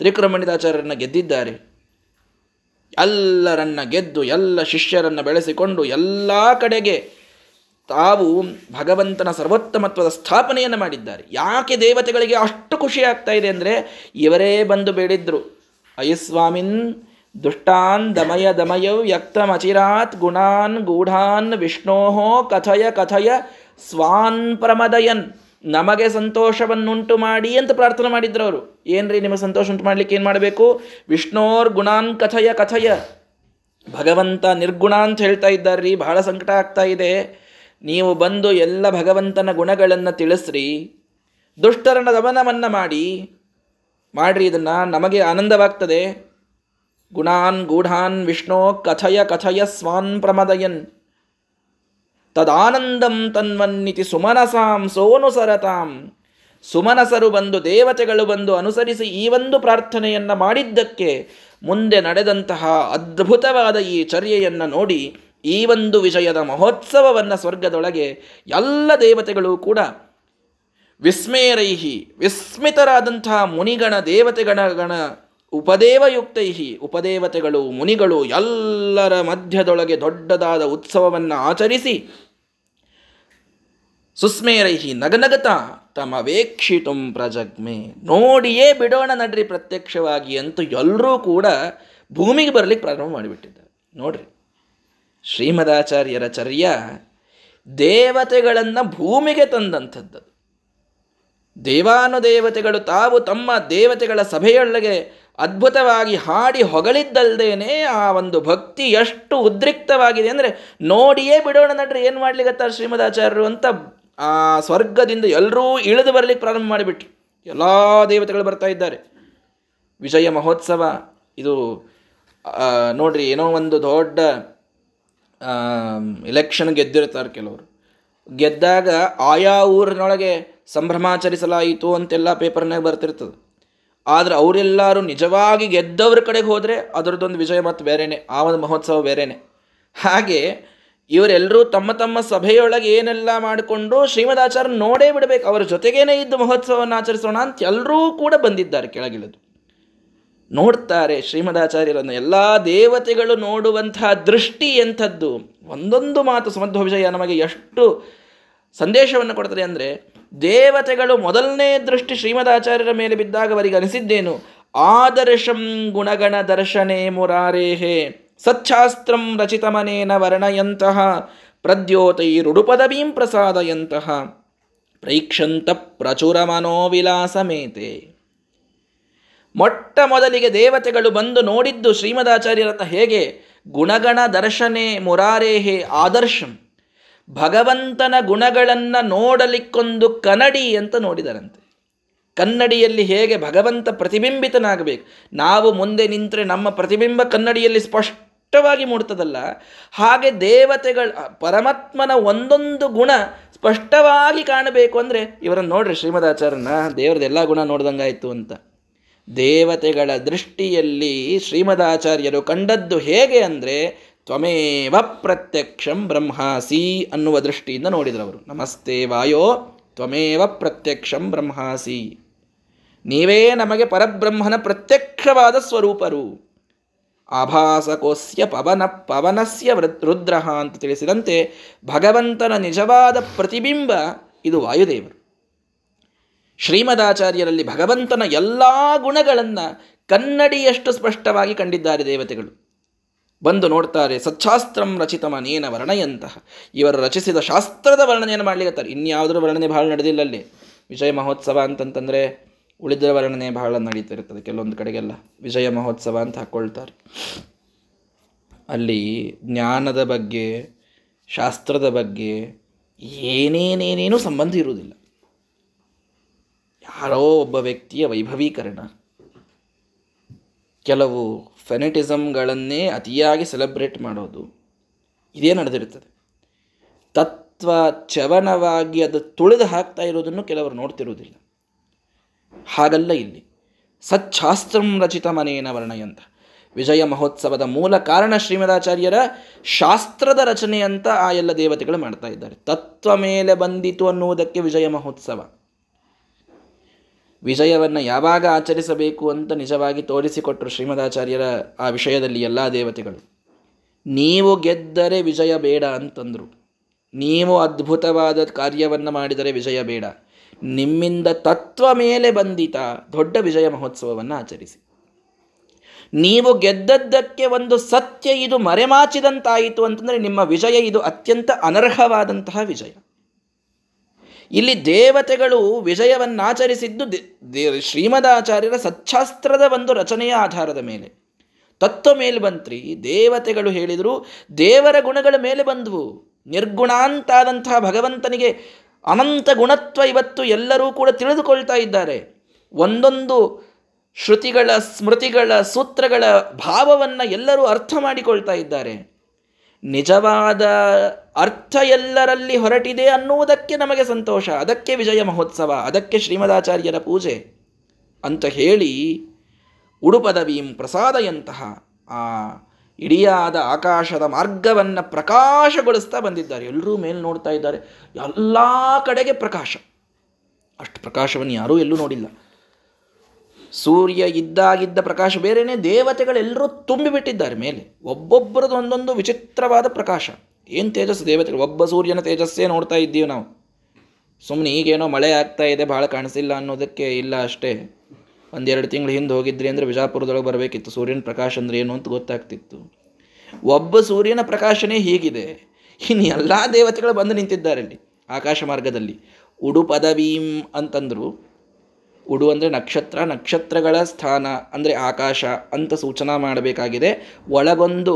ತ್ರಿವಿಕ್ರಮ ಪಂಡಿತಾಚಾರ್ಯರನ್ನು ಗೆದ್ದಿದ್ದಾರೆ. ಎಲ್ಲರನ್ನ ಗೆದ್ದು ಎಲ್ಲ ಶಿಷ್ಯರನ್ನು ಬೆಳೆಸಿಕೊಂಡು ಎಲ್ಲ ಕಡೆಗೆ ತಾವು ಭಗವಂತನ ಸರ್ವೋತ್ತಮತ್ವದ ಸ್ಥಾಪನೆಯನ್ನು ಮಾಡಿದ್ದಾರೆ. ಯಾಕೆ ದೇವತೆಗಳಿಗೆ ಅಷ್ಟು ಖುಷಿಯಾಗ್ತಾ ಇದೆ ಅಂದರೆ ಇವರೇ ಬಂದು ಬೇಡಿದ್ರು. ಅಯಸ್ವಾಮಿನ್ ದುಷ್ಟಾನ್ ದಮಯ ದಮಯೌ ಯಕ್ತಮಚಿರಾತ್ ಗುಣಾನ್ ಗೂಢಾನ್ ವಿಷ್ಣೋಃ ಕಥಯ ಕಥಯ ಸ್ವಾನ್ ಪ್ರಮದಯನ್. ನಮಗೆ ಸಂತೋಷವನ್ನುಂಟು ಮಾಡಿ ಅಂತ ಪ್ರಾರ್ಥನೆ ಮಾಡಿದ್ರು ಅವರು. ಏನ್ರಿ ನಿಮಗೆ ಸಂತೋಷ ಉಂಟು ಮಾಡಲಿಕ್ಕೆ ಏನು ಮಾಡಬೇಕು? ವಿಷ್ಣೋರ್ ಗುಣಾನ್ ಕಥಯ ಕಥಯ. ಭಗವಂತ ನಿರ್ಗುಣ ಅಂತ ಹೇಳ್ತಾ ಇದ್ದಾರ್ರಿ, ಬಹಳ ಸಂಕಟ ಆಗ್ತಾ ಇದೆ. ನೀವು ಬಂದು ಎಲ್ಲ ಭಗವಂತನ ಗುಣಗಳನ್ನು ತಿಳಿಸ್ರಿ, ದುಷ್ಟರನ್ನ ದಮನವನ್ನು ಮಾಡಿರಿ, ಇದನ್ನು ನಮಗೆ ಆನಂದವಾಗ್ತದೆ. ಗುಣಾನ್ ಗೂಢಾನ್ ವಿಷ್ಣೋ ಕಥಯ ಕಥಯ ಸ್ವಾನ್ ಪ್ರಮದಯನ್. ತದಾನಂದಂ ತನ್ವನ್ನಿತಿ ಸುಮನಸಾಂ ಸೋನುಸರತಾಂ. ಸುಮನಸರು ಬಂದು, ದೇವತೆಗಳು ಬಂದು ಅನುಸರಿಸಿ ಈ ಒಂದು ಪ್ರಾರ್ಥನೆಯನ್ನು ಮಾಡಿದ್ದಕ್ಕೆ ಮುಂದೆ ನಡೆದಂತಹ ಅದ್ಭುತವಾದ ಈ ಚರ್ಯೆಯನ್ನು ನೋಡಿ ಈ ಒಂದು ವಿಜಯದ ಮಹೋತ್ಸವವನ್ನು ಸ್ವರ್ಗದೊಳಗೆ ಎಲ್ಲ ದೇವತೆಗಳು ಕೂಡ ವಿಸ್ಮೇರೈಹಿ, ವಿಸ್ಮಿತರಾದಂತಹ ಮುನಿಗಣ ದೇವತೆಗಣಗಣ ಉಪದೇವಯುಕ್ತೈಹಿ, ಉಪದೇವತೆಗಳು ಮುನಿಗಳು ಎಲ್ಲರ ಮಧ್ಯದೊಳಗೆ ದೊಡ್ಡದಾದ ಉತ್ಸವವನ್ನು ಆಚರಿಸಿ ಸುಸ್ಮೇರೈಹಿ ನಗನಗತಾ ತಮವೇಕ್ಷಿತುಂ ಪ್ರಜಗ್ಮೆ. ನೋಡಿಯೇ ಬಿಡೋಣ ನಡ್ರಿ ಪ್ರತ್ಯಕ್ಷವಾಗಿ ಅಂತೂ ಎಲ್ಲರೂ ಕೂಡ ಭೂಮಿಗೆ ಬರಲಿಕ್ಕೆ ಪ್ರಾರಂಭ ಮಾಡಿಬಿಟ್ಟಿದ್ದಾರೆ. ನೋಡ್ರಿ, ಶ್ರೀಮದಾಚಾರ್ಯರ ಚರ್ಯ ದೇವತೆಗಳನ್ನು ಭೂಮಿಗೆ ತಂದಂಥದ್ದು. ದೇವಾನುದೇವತೆಗಳು ತಾವು ತಮ್ಮ ದೇವತೆಗಳ ಸಭೆಯೊಳಗೆ ಅದ್ಭುತವಾಗಿ ಹಾಡಿ ಹೊಗಳಿದ್ದಲ್ದೇನೆ ಆ ಒಂದು ಭಕ್ತಿ ಎಷ್ಟು ಉದ್ರಿಕ್ತವಾಗಿದೆ ಅಂದರೆ ನೋಡಿಯೇ ಬಿಡೋಣ ನಡ್ರಿ, ಏನು ಮಾಡಲಿಕ್ಕತ್ತಾರೆ ಶ್ರೀಮದಾಚಾರ್ಯರು ಅಂತ ಆ ಸ್ವರ್ಗದಿಂದ ಎಲ್ಲರೂ ಇಳಿದು ಬರಲಿಕ್ಕೆ ಪ್ರಾರಂಭ ಮಾಡಿಬಿಟ್ರು. ಎಲ್ಲ ದೇವತೆಗಳು ಬರ್ತಾ ಇದ್ದಾರೆ. ವಿಜಯ ಮಹೋತ್ಸವ ಇದು ನೋಡ್ರಿ, ಏನೋ ಒಂದು ದೊಡ್ಡ ಎಲೆಕ್ಷನ್ ಗೆದ್ದಿರ್ತಾರೆ ಕೆಲವರು. ಗೆದ್ದಾಗ ಆಯಾ ಊರಿನೊಳಗೆ ಸಂಭ್ರಮಾಚರಿಸಲಾಯಿತು ಅಂತೆಲ್ಲ ಪೇಪರ್ನಾಗ ಬರ್ತಿರ್ತದೆ. ಆದರೆ ಅವರೆಲ್ಲರೂ ನಿಜವಾಗಿ ಗೆದ್ದವ್ರ ಕಡೆಗೆ ಹೋದರೆ ಅದರದ್ದೊಂದು ವಿಜಯ ಮತ್ತು ಬೇರೆಯೇ, ಆ ಒಂದು ಮಹೋತ್ಸವ ಬೇರೆಯೇ. ಹಾಗೆ ಇವರೆಲ್ಲರೂ ತಮ್ಮ ತಮ್ಮ ಸಭೆಯೊಳಗೆ ಏನೆಲ್ಲ ಮಾಡಿಕೊಂಡು ಶ್ರೀಮದಾಚಾರ್ಯ ನೋಡೇ ಬಿಡಬೇಕು, ಅವರ ಜೊತೆಗೇನೆ ಇದ್ದು ಮಹೋತ್ಸವವನ್ನು ಆಚರಿಸೋಣ ಅಂತ ಎಲ್ಲರೂ ಕೂಡ ಬಂದಿದ್ದಾರೆ. ಕೆಳಗಿಳಿದು ನೋಡ್ತಾರೆ ಶ್ರೀಮದಾಚಾರ್ಯರನ್ನು. ಎಲ್ಲ ದೇವತೆಗಳು ನೋಡುವಂತಹ ದೃಷ್ಟಿ ಎಂಥದ್ದು. ಒಂದೊಂದು ಮಾತು ಸುಮಧ್ವ ವಿಜಯ ನಮಗೆ ಎಷ್ಟು ಸಂದೇಶವನ್ನು ಕೊಡ್ತಾರೆ ಅಂದರೆ, ದೇವತೆಗಳು ಮೊದಲನೇ ದೃಷ್ಟಿ ಶ್ರೀಮದಾಚಾರ್ಯರ ಮೇಲೆ ಬಿದ್ದಾಗ ಅವರಿಗೆ ಅನಿಸಿದ್ದೇನು? ಆದರ್ಶಂ ಗುಣಗಣ ದರ್ಶನೇ ಮುರಾರೇಹೇ ಸಚ್ಛಾಸ್ತ್ರಂ ರಚಿತಮನೇನ ವರ್ಣಯಂತಹ ಪ್ರದ್ಯೋತೈರುಡುಪದವೀಂ ಪ್ರಸಾದಯಂತಹ ಪ್ರೈಕ್ಷಂತ ಪ್ರಚುರ ಮನೋವಿಲಾಸಮೇತೆ. ಮೊಟ್ಟ ಮೊದಲಿಗೆ ದೇವತೆಗಳು ಬಂದು ನೋಡಿದ್ದು ಶ್ರೀಮದಾಚಾರ್ಯರನ್ನ ಹೇಗೆ? ಗುಣಗಣ ದರ್ಶನೇ ಮುರಾರೇಹೇ ಆದರ್ಶಂ, ಭಗವಂತನ ಗುಣಗಳನ್ನು ನೋಡಲಿಕ್ಕೊಂದು ಕನ್ನಡಿ ಅಂತ ನೋಡಿದರಂತೆ. ಕನ್ನಡಿಯಲ್ಲಿ ಹೇಗೆ ಭಗವಂತ ಪ್ರತಿಬಿಂಬಿತನಾಗಬೇಕು, ನಾವು ಮುಂದೆ ನಿಂತರೆ ನಮ್ಮ ಪ್ರತಿಬಿಂಬ ಕನ್ನಡಿಯಲ್ಲಿ ಸ್ಪಷ್ಟವಾಗಿ ಮೂಡ್ತದಲ್ಲ, ಹಾಗೆ ದೇವತೆಗಳ ಪರಮಾತ್ಮನ ಒಂದೊಂದು ಗುಣ ಸ್ಪಷ್ಟವಾಗಿ ಕಾಣಬೇಕು ಅಂದರೆ ಇವರನ್ನು ನೋಡ್ರಿ ಶ್ರೀಮದಾಚಾರ್ಯನ, ದೇವರದ ಎಲ್ಲ ಗುಣ ನೋಡ್ದಂಗಾಯಿತು ಅಂತ. ದೇವತೆಗಳ ದೃಷ್ಟಿಯಲ್ಲಿ ಶ್ರೀಮದಾಚಾರ್ಯರು ಕಂಡದ್ದು ಹೇಗೆ ಅಂದರೆ ತ್ವಮೇವ ಪ್ರತ್ಯಕ್ಷಂ ಬ್ರಹ್ಮಾಸಿ ಅನ್ನುವ ದೃಷ್ಟಿಯಿಂದ ನೋಡಿದರು ಅವರು. ನಮಸ್ತೆ ವಾಯೋ ತ್ವಮೇವ ಪ್ರತ್ಯಕ್ಷಂ ಬ್ರಹ್ಮಾಸಿ, ನೀವೇ ನಮಗೆ ಪರಬ್ರಹ್ಮನ ಪ್ರತ್ಯಕ್ಷವಾದ ಸ್ವರೂಪರು. ಆಭಾಸಕೋಸ್ಯ ಪವನ ಪವನಸ್ಯ ರುದ್ರ ಅಂತ ತಿಳಿಸಿದಂತೆ ಭಗವಂತನ ನಿಜವಾದ ಪ್ರತಿಬಿಂಬ ಇದು ವಾಯುದೇವರು. ಶ್ರೀಮದಾಚಾರ್ಯರಲ್ಲಿ ಭಗವಂತನ ಎಲ್ಲ ಗುಣಗಳನ್ನು ಕನ್ನಡಿಯಷ್ಟು ಸ್ಪಷ್ಟವಾಗಿ ಕಂಡಿದ್ದಾರೆ ದೇವತೆಗಳು. ಬಂದು ನೋಡ್ತಾರೆ. ಸಚ್ಛಾಸ್ತ್ರಂ ರಚಿತಮನೇನ ವರ್ಣೆಯಂತಹ, ಇವರು ರಚಿಸಿದ ಶಾಸ್ತ್ರದ ವರ್ಣನೆಯನ್ನು ಮಾಡಲಿಕ್ಕತ್ತಾರೆ. ಇನ್ಯಾವುದರ ವರ್ಣನೆ ಭಾಳ ನಡೆದಿಲ್ಲ ಅಲ್ಲಿ. ವಿಜಯ ಮಹೋತ್ಸವ ಅಂತಂತಂದರೆ ಉಳಿದರ ವರ್ಣನೆ ಭಾಳ ನಡೀತಿರ್ತದೆ. ಕೆಲವೊಂದು ಕಡೆಗೆಲ್ಲ ವಿಜಯ ಮಹೋತ್ಸವ ಅಂತ ಹಾಕ್ಕೊಳ್ತಾರೆ. ಅಲ್ಲಿ ಜ್ಞಾನದ ಬಗ್ಗೆ ಶಾಸ್ತ್ರದ ಬಗ್ಗೆ ಏನೇನೇನೇನೂ ಸಂಬಂಧ ಇರುವುದಿಲ್ಲ. ಯಾರೋ ಒಬ್ಬ ವ್ಯಕ್ತಿಯ ವೈಭವೀಕರಣ, ಕೆಲವು ಫೆನೆಟಿಸಮ್ಗಳನ್ನೇ ಅತಿಯಾಗಿ ಸೆಲೆಬ್ರೇಟ್ ಮಾಡೋದು, ಇದೇ ನಡೆದಿರ್ತದೆ. ತತ್ವ ಚವನವಾಗಿ ಅದು ತುಳಿದು ಹಾಕ್ತಾ ಇರೋದನ್ನು ಕೆಲವರು ನೋಡ್ತಿರೋದಿಲ್ಲ. ಹಾಗಲ್ಲ ಇಲ್ಲಿ. ಸಚ್ಛಾಸ್ತ್ರಂ ರಚಿತಮನೇನ ವರ್ಣಯಂತ ವಿಜಯ ಮಹೋತ್ಸವದ ಮೂಲ ಕಾರಣ ಶ್ರೀಮದಾಚಾರ್ಯರ ಶಾಸ್ತ್ರದ ರಚನೆ ಅಂತ ಆ ಎಲ್ಲ ದೇವತೆಗಳು ಮಾಡ್ತಾ ಇದ್ದಾರೆ. ತತ್ವ ಮೇಲೆ ಬಂದಿತು ಅನ್ನುವುದಕ್ಕೆ ವಿಜಯ ಮಹೋತ್ಸವ. ವಿಜಯವನ್ನು ಯಾವಾಗ ಆಚರಿಸಬೇಕು ಅಂತ ನಿಜವಾಗಿ ತೋರಿಸಿಕೊಟ್ಟರು ಶ್ರೀಮದಾಚಾರ್ಯರ ಆ ವಿಷಯದಲ್ಲಿ ಎಲ್ಲ ದೇವತೆಗಳು. ನೀವು ಗೆದ್ದರೆ ವಿಜಯ ಬೇಡ ಅಂತಂದರು, ನೀವು ಅದ್ಭುತವಾದ ಕಾರ್ಯವನ್ನು ಮಾಡಿದರೆ ವಿಜಯ ಬೇಡ, ನಿಮ್ಮಿಂದ ತತ್ವ ಮೇಲೆ ಬಂದಿತ ದೊಡ್ಡ ವಿಜಯ ಮಹೋತ್ಸವವನ್ನು ಆಚರಿಸಿ. ನೀವು ಗೆದ್ದದ್ದಕ್ಕೆ ಒಂದು ಸತ್ಯ ಇದು ಮರೆಮಾಚಿದಂತಾಯಿತು ಅಂತಂದರೆ ನಿಮ್ಮ ವಿಜಯ ಇದು ಅತ್ಯಂತ ಅನರ್ಹವಾದಂತಹ ವಿಜಯ. ಇಲ್ಲಿ ದೇವತೆಗಳು ವಿಜಯವನ್ನಾಚರಿಸಿದ್ದು ಶ್ರೀಮದಾಚಾರ್ಯರ ಸಚ್ಛಾಸ್ತ್ರದ ಒಂದು ರಚನೆಯ ಆಧಾರದ ಮೇಲೆ. ತತ್ವ ಮೇಲೆ ಬಂತ್ರಿ, ದೇವತೆಗಳು ಹೇಳಿದರು, ದೇವರ ಗುಣಗಳ ಮೇಲೆ ಬಂದವು. ನಿರ್ಗುಣಾಂತಾದಂತಹ ಭಗವಂತನಿಗೆ ಅನಂತ ಗುಣತ್ವ ಇವತ್ತು ಎಲ್ಲರೂ ಕೂಡ ತಿಳಿದುಕೊಳ್ತಾ ಇದ್ದಾರೆ. ಒಂದೊಂದು ಶ್ರುತಿಗಳ, ಸ್ಮೃತಿಗಳ, ಸೂತ್ರಗಳ ಭಾವವನ್ನು ಎಲ್ಲರೂ ಅರ್ಥ ಮಾಡಿಕೊಳ್ತಾ ಇದ್ದಾರೆ. ನಿಜವಾದ ಅರ್ಥ ಎಲ್ಲರಲ್ಲಿ ಹೊರಟಿದೆ ಅನ್ನುವುದಕ್ಕೆ ನಮಗೆ ಸಂತೋಷ, ಅದಕ್ಕೆ ವಿಜಯ ಮಹೋತ್ಸವ, ಅದಕ್ಕೆ ಶ್ರೀಮದಾಚಾರ್ಯರ ಪೂಜೆ ಅಂತ ಹೇಳಿ ಉಡುಪದವೀಂ ಪ್ರಸಾದಯಂತಹ ಆ ಇಡಿಯಾದ ಆಕಾಶದ ಮಾರ್ಗವನ್ನು ಪ್ರಕಾಶಗೊಳಿಸ್ತಾ ಬಂದಿದ್ದಾರೆ. ಎಲ್ಲರೂ ಮೇಲೆ ನೋಡ್ತಾ ಇದ್ದಾರೆ, ಎಲ್ಲ ಕಡೆಗೆ ಪ್ರಕಾಶ. ಅಷ್ಟು ಪ್ರಕಾಶವನ್ನು ಯಾರೂ ಎಲ್ಲೂ ನೋಡಿಲ್ಲ. ಸೂರ್ಯ ಇದ್ದಾಗಿದ್ದ ಪ್ರಕಾಶ ಬೇರೆಯೇ, ದೇವತೆಗಳೆಲ್ಲರೂ ತುಂಬಿಬಿಟ್ಟಿದ್ದಾರೆ ಮೇಲೆ, ಒಬ್ಬೊಬ್ಬರದ್ದು ಒಂದೊಂದು ವಿಚಿತ್ರವಾದ ಪ್ರಕಾಶ. ಏನು ತೇಜಸ್ಸು ದೇವತೆಗಳು, ಒಬ್ಬ ಸೂರ್ಯನ ತೇಜಸ್ಸೇ ನೋಡ್ತಾ ಇದ್ದೀವಿ ನಾವು. ಸುಮ್ಮನೆ ಈಗೇನೋ ಮಳೆ ಆಗ್ತಾ ಇದೆ, ಭಾಳ ಕಾಣಿಸಿಲ್ಲ ಅನ್ನೋದಕ್ಕೆ ಇಲ್ಲ ಅಷ್ಟೇ. ಒಂದೆರಡು ತಿಂಗಳು ಹಿಂದೆ ಹೋಗಿದ್ರಿ ಅಂದರೆ ವಿಜಯಪುರದೊಳಗೆ ಬರಬೇಕಿತ್ತು, ಸೂರ್ಯನ ಪ್ರಕಾಶ ಅಂದರೆ ಏನು ಅಂತ ಗೊತ್ತಾಗ್ತಿತ್ತು. ಒಬ್ಬ ಸೂರ್ಯನ ಪ್ರಕಾಶನೇ ಹೀಗಿದೆ, ಇನ್ನು ಎಲ್ಲ ದೇವತೆಗಳು ಬಂದು ನಿಂತಿದ್ದಾರೆ ಇಲ್ಲಿ ಆಕಾಶ ಮಾರ್ಗದಲ್ಲಿ. ಉಡುಪದವೀಂ ಅಂತಂದರು. ಉಡು ಅಂದರೆ ನಕ್ಷತ್ರ, ನಕ್ಷತ್ರಗಳ ಸ್ಥಾನ ಅಂದರೆ ಆಕಾಶ ಅಂತ ಸೂಚನಾ ಮಾಡಬೇಕಾಗಿದೆ. ಒಳಗೊಂದು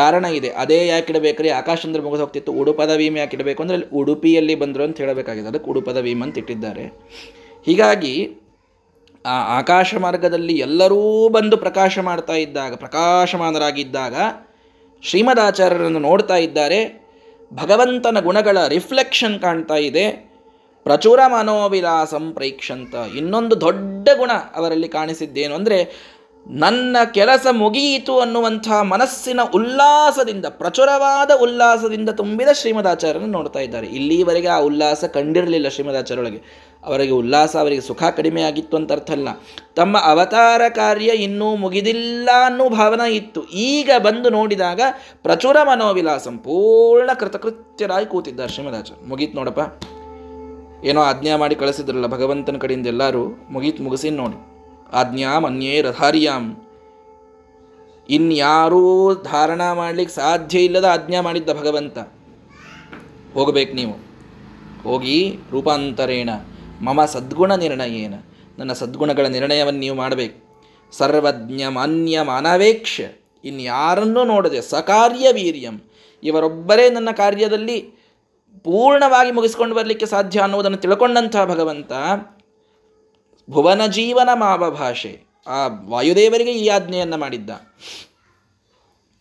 ಕಾರಣ ಇದೆ, ಅದೇ ಯಾಕಿಡಬೇಕ್ರಿ, ಆಕಾಶ ಅಂದರೆ ಮುಗಿದು ಹೋಗ್ತಿತ್ತು, ಉಡುಪದವೀಂ ಯಾಕಿಡಬೇಕು ಅಂದರೆ ಅಲ್ಲಿ ಉಡುಪಿಯಲ್ಲಿ ಬಂದರು ಅಂತ ಹೇಳಬೇಕಾಗಿದೆ, ಅದಕ್ಕೆ ಉಡುಪದವೀಂ ಅಂತ ಇಟ್ಟಿದ್ದಾರೆ. ಹೀಗಾಗಿ ಆ ಆಕಾಶ ಮಾರ್ಗದಲ್ಲಿ ಎಲ್ಲರೂ ಬಂದು ಪ್ರಕಾಶ ಮಾಡ್ತಾ ಇದ್ದಾಗ, ಪ್ರಕಾಶಮಾನರಾಗಿದ್ದಾಗ ಶ್ರೀಮದಾಚಾರ್ಯರನ್ನು ನೋಡ್ತಾ ಇದ್ದಾರೆ. ಭಗವಂತನ ಗುಣಗಳ ರಿಫ್ಲೆಕ್ಷನ್ ಕಾಣ್ತಾ ಇದೆ. ಪ್ರಚುರ ಮನೋವಿಲಾಸಂ ಪ್ರೇಕ್ಷಂತ, ಇನ್ನೊಂದು ದೊಡ್ಡ ಗುಣ ಅವರಲ್ಲಿ ಕಾಣಿಸಿದ್ದೇನು ಅಂದರೆ ನನ್ನ ಕೆಲಸ ಮುಗಿಯಿತು ಅನ್ನುವಂಥ ಮನಸ್ಸಿನ ಉಲ್ಲಾಸದಿಂದ, ಪ್ರಚುರವಾದ ಉಲ್ಲಾಸದಿಂದ ತುಂಬಿದ ಶ್ರೀಮದಾಚಾರ್ಯರನ್ನು ನೋಡ್ತಾ ಇದ್ದಾರೆ. ಇಲ್ಲಿವರೆಗೆ ಆ ಉಲ್ಲಾಸ ಕಂಡಿರಲಿಲ್ಲ ಶ್ರೀಮದಾಚಾರ್ಯರೊಳಗೆ. ಅವರಿಗೆ ಉಲ್ಲಾಸ, ಅವರಿಗೆ ಸುಖ ಕಡಿಮೆ ಆಗಿತ್ತು ಅಂತ ಅರ್ಥ ಅಲ್ಲ. ತಮ್ಮ ಅವತಾರ ಕಾರ್ಯ ಇನ್ನೂ ಮುಗಿದಿಲ್ಲ ಅನ್ನೋ ಭಾವನೆ ಇತ್ತು. ಈಗ ಬಂದು ನೋಡಿದಾಗ ಪ್ರಚುರ ಮನೋವಿಲಾಸಂ, ಪೂರ್ಣ ಕೃತಕೃತ್ಯರಾಗಿ ಕೂತಿದ್ದಾರೆ ಶ್ರೀಮದಾಚಾರ್ಯ. ಮುಗೀತು ನೋಡಪ್ಪ, ಏನೋ ಆಜ್ಞಾ ಮಾಡಿ ಕಳಿಸಿದ್ರಲ್ಲ ಭಗವಂತನ ಕಡೆಯಿಂದ ಎಲ್ಲರೂ, ಮುಗೀತು, ಮುಗಿಸಿ ನೋಡಿ. ಆಜ್ಞಾಂ ಅನ್ಯೇ ರಧಾರ್ಯಾಂ, ಇನ್ಯಾರೂ ಧಾರಣ ಮಾಡಲಿಕ್ಕೆ ಸಾಧ್ಯ ಇಲ್ಲದ ಆಜ್ಞಾ ಮಾಡಿದ್ದ ಭಗವಂತ. ಹೋಗಬೇಕು ನೀವು, ಹೋಗಿ ರೂಪಾಂತರೇಣ ಮಮ ಸದ್ಗುಣ ನಿರ್ಣಯೇನ, ನನ್ನ ಸದ್ಗುಣಗಳ ನಿರ್ಣಯವನ್ನು ನೀವು ಮಾಡಬೇಕು. ಸರ್ವಜ್ಞ ಮಾನ್ಯ ಮಾನವೇಕ್ಷ, ಇನ್ಯಾರನ್ನೂ ನೋಡದೆ, ಸಕಾರ್ಯ ವೀರ್ಯಂ, ಇವರೊಬ್ಬರೇ ನನ್ನ ಕಾರ್ಯದಲ್ಲಿ ಪೂರ್ಣವಾಗಿ ಮುಗಿಸ್ಕೊಂಡು ಬರಲಿಕ್ಕೆ ಸಾಧ್ಯ ಅನ್ನೋದನ್ನು ತಿಳ್ಕೊಂಡಂಥ ಭಗವಂತ ಭುವನ ಜೀವನ ಮಾವ ಭಾಷೆ, ಆ ವಾಯುದೇವರಿಗೆ ಈ ಆಜ್ಞೆಯನ್ನು ಮಾಡಿದ್ದ.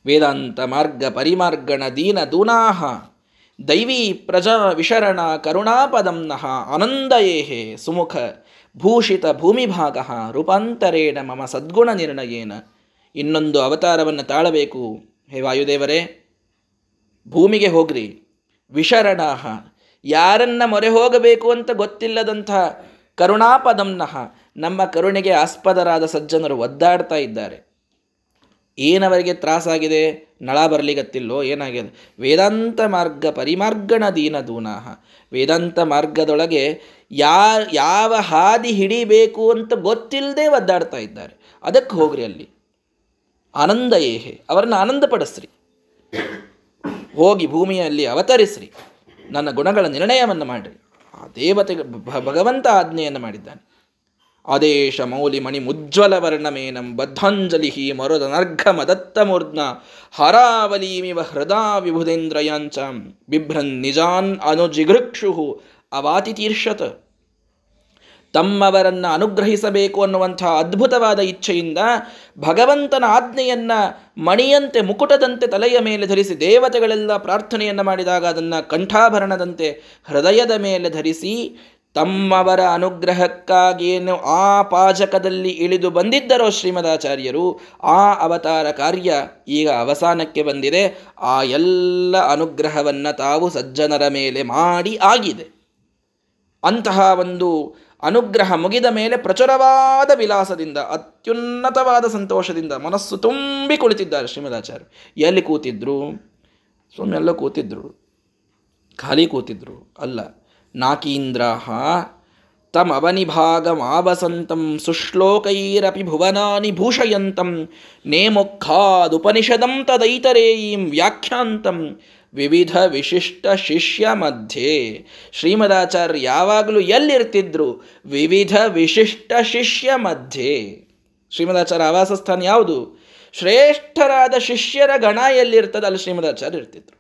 ವೇದಾಂತ ಮಾರ್ಗ ಪರಿಮಾರ್ಗಣ ದೀನ ದೂನಾಹ ದೈವೀ ಪ್ರಜಾ ವಿಶರಣ ಕರುಣಾಪದಂನಃ ಆನಂದಯೇಹೇ ಸುಮುಖ ಭೂಷಿತ ಭೂಮಿಭಾಗ ರೂಪಾಂತರೇಣ ಮಮ ಸದ್ಗುಣ ನಿರ್ಣಯೇನ. ಇನ್ನೊಂದು ಅವತಾರವನ್ನು ತಾಳಬೇಕು ಹೇ ವಾಯುದೇವರೇ, ಭೂಮಿಗೆ ಹೋಗ್ರಿ. ವಿಶರಣಾಹ, ಯಾರನ್ನ ಮೊರೆ ಹೋಗಬೇಕು ಅಂತ ಗೊತ್ತಿಲ್ಲದಂಥ ಕರುಣಾಪದಂನಃ, ನಮ್ಮ ಕರುಣೆಗೆ ಆಸ್ಪದರಾದ ಸಜ್ಜನರು ಒದ್ದಾಡ್ತಾ ಇದ್ದಾರೆ. ಏನವರಿಗೆ ತ್ರಾಸಾಗಿದೆ, ನಳ ಬರಲಿಗತ್ತಿಲ್ಲೋ, ಏನಾಗಿದೆ? ವೇದಾಂತ ಮಾರ್ಗ ಪರಿಮಾರ್ಗಣ ದೀನ ದೂನಾಹ, ವೇದಾಂತ ಮಾರ್ಗದೊಳಗೆ ಯಾವ ಹಾದಿ ಹಿಡಿಬೇಕು ಅಂತ ಗೊತ್ತಿಲ್ಲದೆ ಒದ್ದಾಡ್ತಾ ಇದ್ದಾರೆ, ಅದಕ್ಕೆ ಹೋಗ್ರಿ ಅಲ್ಲಿ. ಆನಂದ ಏಹೆ, ಅವರನ್ನು ಆನಂದಪಡಿಸ್ರಿ, ಹೋಗಿ ಭೂಮಿಯಲ್ಲಿ ಅವತರಿಸ್ರಿ, ನನ್ನ ಗುಣಗಳ ನಿರ್ಣಯವನ್ನು ಮಾಡಿರಿ. ಆ ದೇವತೆಗೆ ಭಗವಂತ ಆಜ್ಞೆಯನ್ನು ಮಾಡಿದ್ದಾನೆ. ಆದೇಶ ಮೌಲಿ ಮಣಿ ಮುಜ್ವಲ ವರ್ಣಮೇನಂ ಬದ್ಧಾಂಜಲಿ ಮರುದನರ್ಘ ಮದತ್ತ ಮೂರ್ಧ್ನ ಹರಾವಲೀಮಿವ ಹೃದಾ ವಿಭುಧೇಂದ್ರಯಾಂಚಾಂ ಬಿಭ್ರನ್ ನಿಜಾನ್ ಅನುಜಿಘೃಕ್ಷು ಅವಾತಿತೀರ್ಷತ. ತಮ್ಮವರನ್ನು ಅನುಗ್ರಹಿಸಬೇಕು ಅನ್ನುವಂಥ ಅದ್ಭುತವಾದ ಇಚ್ಛೆಯಿಂದ ಭಗವಂತನ ಆಜ್ಞೆಯನ್ನು ಮಣಿಯಂತೆ, ಮುಕುಟದಂತೆ ತಲೆಯ ಮೇಲೆ ಧರಿಸಿ ದೇವತೆಗಳೆಲ್ಲ ಪ್ರಾರ್ಥನೆಯನ್ನು ಮಾಡಿದಾಗ ಅದನ್ನು ಕಂಠಾಭರಣದಂತೆ ಹೃದಯದ ಮೇಲೆ ಧರಿಸಿ ತಮ್ಮವರ ಅನುಗ್ರಹಕ್ಕಾಗೇನು ಆ ಪಾಜಕದಲ್ಲಿ ಇಳಿದು ಬಂದಿದ್ದರೋ ಶ್ರೀಮದಾಚಾರ್ಯರು, ಆ ಅವತಾರ ಕಾರ್ಯ ಈಗ ಅವಸಾನಕ್ಕೆ ಬಂದಿದೆ. ಆ ಎಲ್ಲ ಅನುಗ್ರಹವನ್ನು ತಾವು ಸಜ್ಜನರ ಮೇಲೆ ಮಾಡಿ ಆಗಿದೆ. ಅಂತಹ ಒಂದು ಅನುಗ್ರಹ ಮುಗಿದ ಮೇಲೆ ಪ್ರಚುರವಾದ ವಿಲಾಸದಿಂದ, ಅತ್ಯುನ್ನತವಾದ ಸಂತೋಷದಿಂದ ಮನಸ್ಸು ತುಂಬಿ ಕುಳಿತಿದ್ದಾರೆ ಶ್ರೀಮದಾಚಾರ್ಯರು. ಎಲ್ಲಿ ಕೂತಿದ್ರು? ಸೊಮ್ಮೆಲ್ಲ ಕೂತಿದ್ರು, ಖಾಲಿ ಕೂತಿದ್ರು ಅಲ್ಲ. ನಾಕೀಂದ್ರಾಹ ತಮವನಿಭಾಗಮಾವಸಂತಂ ಸುಶ್ಲೋಕೈರಪಿ ಭುವನಾನಿ ಭೂಷಯಂತಂ ನೇಮುಖಾದುಪನಿಷದಂ ತದೈತರೇಯೀಂ ವ್ಯಾಖ್ಯಾಂತಂ ವಿವಿಧ ವಿಶಿಷ್ಟ ಶಿಷ್ಯ ಮಧ್ಯೆ. ಶ್ರೀಮದಾಚಾರ್ಯ ಯಾವಾಗಲೂ ಎಲ್ಲಿರ್ತಿದ್ರು? ವಿವಿಧ ವಿಶಿಷ್ಟ ಶಿಷ್ಯ ಮಧ್ಯೆ. ಶ್ರೀಮದಾಚಾರ್ಯ ಆವಾಸಸ್ಥಾನ ಯಾವುದು? ಶ್ರೇಷ್ಠರಾದ ಶಿಷ್ಯರ ಗಣ ಎಲ್ಲಿರ್ತದೆ ಅಲ್ಲಿ ಶ್ರೀಮದಾಚಾರ್ಯ ಇರ್ತಿದ್ರು.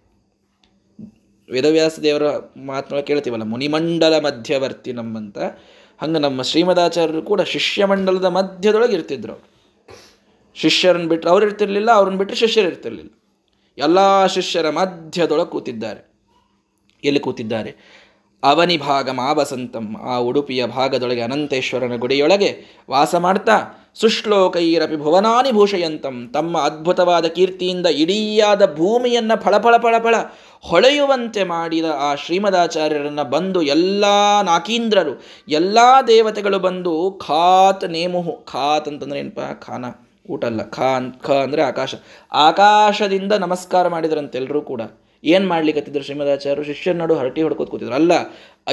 ವೇದವ್ಯಾಸ ದೇವರ ಮಾತನ್ನು ಕೇಳ್ತೀವಲ್ಲ, ಮುನಿಮಂಡಲ ಮಧ್ಯವರ್ತಿ ನಮ್ಮಂತ. ಹಂಗೆ ನಮ್ಮ ಶ್ರೀಮದಾಚಾರ್ಯರು ಕೂಡ ಶಿಷ್ಯಮಂಡಲದ ಮಧ್ಯದೊಳಗೆ ಇರ್ತಿದ್ರು. ಶಿಷ್ಯರನ್ನು ಬಿಟ್ಟರೆ ಅವ್ರು ಇರ್ತಿರ್ಲಿಲ್ಲ, ಅವ್ರನ್ನ ಬಿಟ್ಟರೆ ಶಿಷ್ಯರು ಇರ್ತಿರ್ಲಿಲ್ಲ. ಎಲ್ಲ ಶಿಷ್ಯರ ಮಧ್ಯದೊಳಗೆ ಕೂತಿದ್ದಾರೆ. ಎಲ್ಲಿ ಕೂತಿದ್ದಾರೆ? ಅವನಿ ಭಾಗಂ ಆವಸಂತಂ, ಆ ಉಡುಪಿಯ ಭಾಗದೊಳಗೆ, ಅನಂತೇಶ್ವರನ ಗುಡಿಯೊಳಗೆ ವಾಸ ಮಾಡ್ತಾ, ಸುಶ್ಲೋಕೈರಪಿ ಭುವನಾನಿ ಭೂಷಯಂತಂ, ತಮ್ಮ ಅದ್ಭುತವಾದ ಕೀರ್ತಿಯಿಂದ ಇಡೀಯಾದ ಭೂಮಿಯನ್ನು ಫಳಫಳಫಳಫಳ ಹೊಳೆಯುವಂತೆ ಮಾಡಿದ ಆ ಶ್ರೀಮದಾಚಾರ್ಯರನ್ನು ಬಂದು ಎಲ್ಲ ನಾಕೀಂದ್ರರು, ಎಲ್ಲ ದೇವತೆಗಳು ಬಂದು ಖಾತ್ ನೇಮುಹು. ಖಾತ್ ಅಂತಂದರೆ ಏನಪ್ಪಾ? ಖಾನ, ಊಟ ಅಲ್ಲ. ಖ ಅಂದರೆ ಆಕಾಶ. ಆಕಾಶದಿಂದ ನಮಸ್ಕಾರ ಮಾಡಿದ್ರಂತೆಲ್ಲರೂ ಕೂಡ. ಏನು ಮಾಡ್ಲಿಕ್ಕತ್ತಿದ್ರು ಶ್ರೀಮದಾಚಾರ್ಯರು? ಶಿಷ್ಯರ ನಡು ಹರಟಿ ಹೊಡ್ಕೋತ ಕೂತಿದ್ರು ಅಲ್ಲ.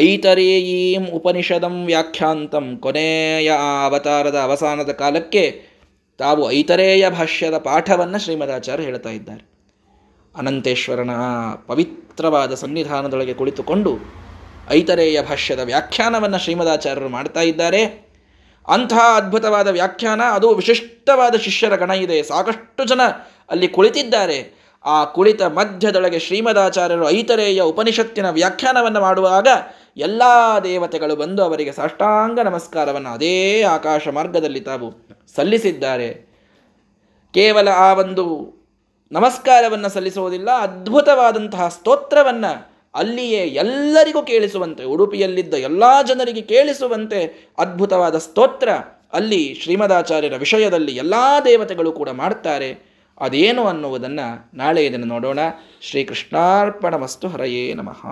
ಐತರೇಯೀಂ ಉಪನಿಷದಂ ವ್ಯಾಖ್ಯಾಂತಂ, ಕೊನೆಯ ಅವತಾರದ ಅವಸಾನದ ಕಾಲಕ್ಕೆ ತಾವು ಐತರೇಯ ಭಾಷ್ಯದ ಪಾಠವನ್ನು ಶ್ರೀಮದಾಚಾರ್ಯರು ಹೇಳ್ತಾ ಇದ್ದಾರೆ. ಅನಂತೇಶ್ವರನ ಪವಿತ್ರವಾದ ಸನ್ನಿಧಾನದೊಳಗೆ ಕುಳಿತುಕೊಂಡು ಐತರೇಯ ಭಾಷ್ಯದ ವ್ಯಾಖ್ಯಾನವನ್ನು ಶ್ರೀಮದಾಚಾರ್ಯರು ಮಾಡ್ತಾ ಇದ್ದಾರೆ. ಅಂತಹ ಅದ್ಭುತವಾದ ವ್ಯಾಖ್ಯಾನ, ಅದು ವಿಶಿಷ್ಟವಾದ ಶಿಷ್ಯರ ಗಣ ಇದೆ, ಸಾಕಷ್ಟು ಜನ ಅಲ್ಲಿ ಕುಳಿತಿದ್ದಾರೆ. ಆ ಕುಳಿತ ಮಧ್ಯದೊಳಗೆ ಶ್ರೀಮದಾಚಾರ್ಯರು ಐತರೇಯ ಉಪನಿಷತ್ತಿನ ವ್ಯಾಖ್ಯಾನವನ್ನು ಮಾಡುವಾಗ ಎಲ್ಲ ದೇವತೆಗಳು ಬಂದು ಅವರಿಗೆ ಸಾಷ್ಟಾಂಗ ನಮಸ್ಕಾರವನ್ನು ಅದೇ ಆಕಾಶ ಮಾರ್ಗದಲ್ಲಿ ತಾವು ಸಲ್ಲಿಸಿದ್ದಾರೆ. ಕೇವಲ ಆ ಒಂದು ನಮಸ್ಕಾರವನ್ನು ಸಲ್ಲಿಸುವುದಿಲ್ಲ, ಅದ್ಭುತವಾದಂತಹ ಸ್ತೋತ್ರವನ್ನು ಅಲ್ಲಿಯೇ ಎಲ್ಲರಿಗೂ ಕೇಳಿಸುವಂತೆ, ಉಡುಪಿಯಲ್ಲಿದ್ದ ಎಲ್ಲ ಜನರಿಗೆ ಕೇಳಿಸುವಂತೆ ಅದ್ಭುತವಾದ ಸ್ತೋತ್ರ ಅಲ್ಲಿ ಶ್ರೀಮದಾಚಾರ್ಯರ ವಿಷಯದಲ್ಲಿ ಎಲ್ಲ ದೇವತೆಗಳು ಕೂಡ ಮಾಡ್ತಾರೆ. ಅದೇನು ಅನ್ನುವುದನ್ನು ನಾಳೆಯ ದಿನ ನೋಡೋಣ. ಶ್ರೀಕೃಷ್ಣಾರ್ಪಣಮಸ್ತು. ಹರಯೇ ನಮಃ.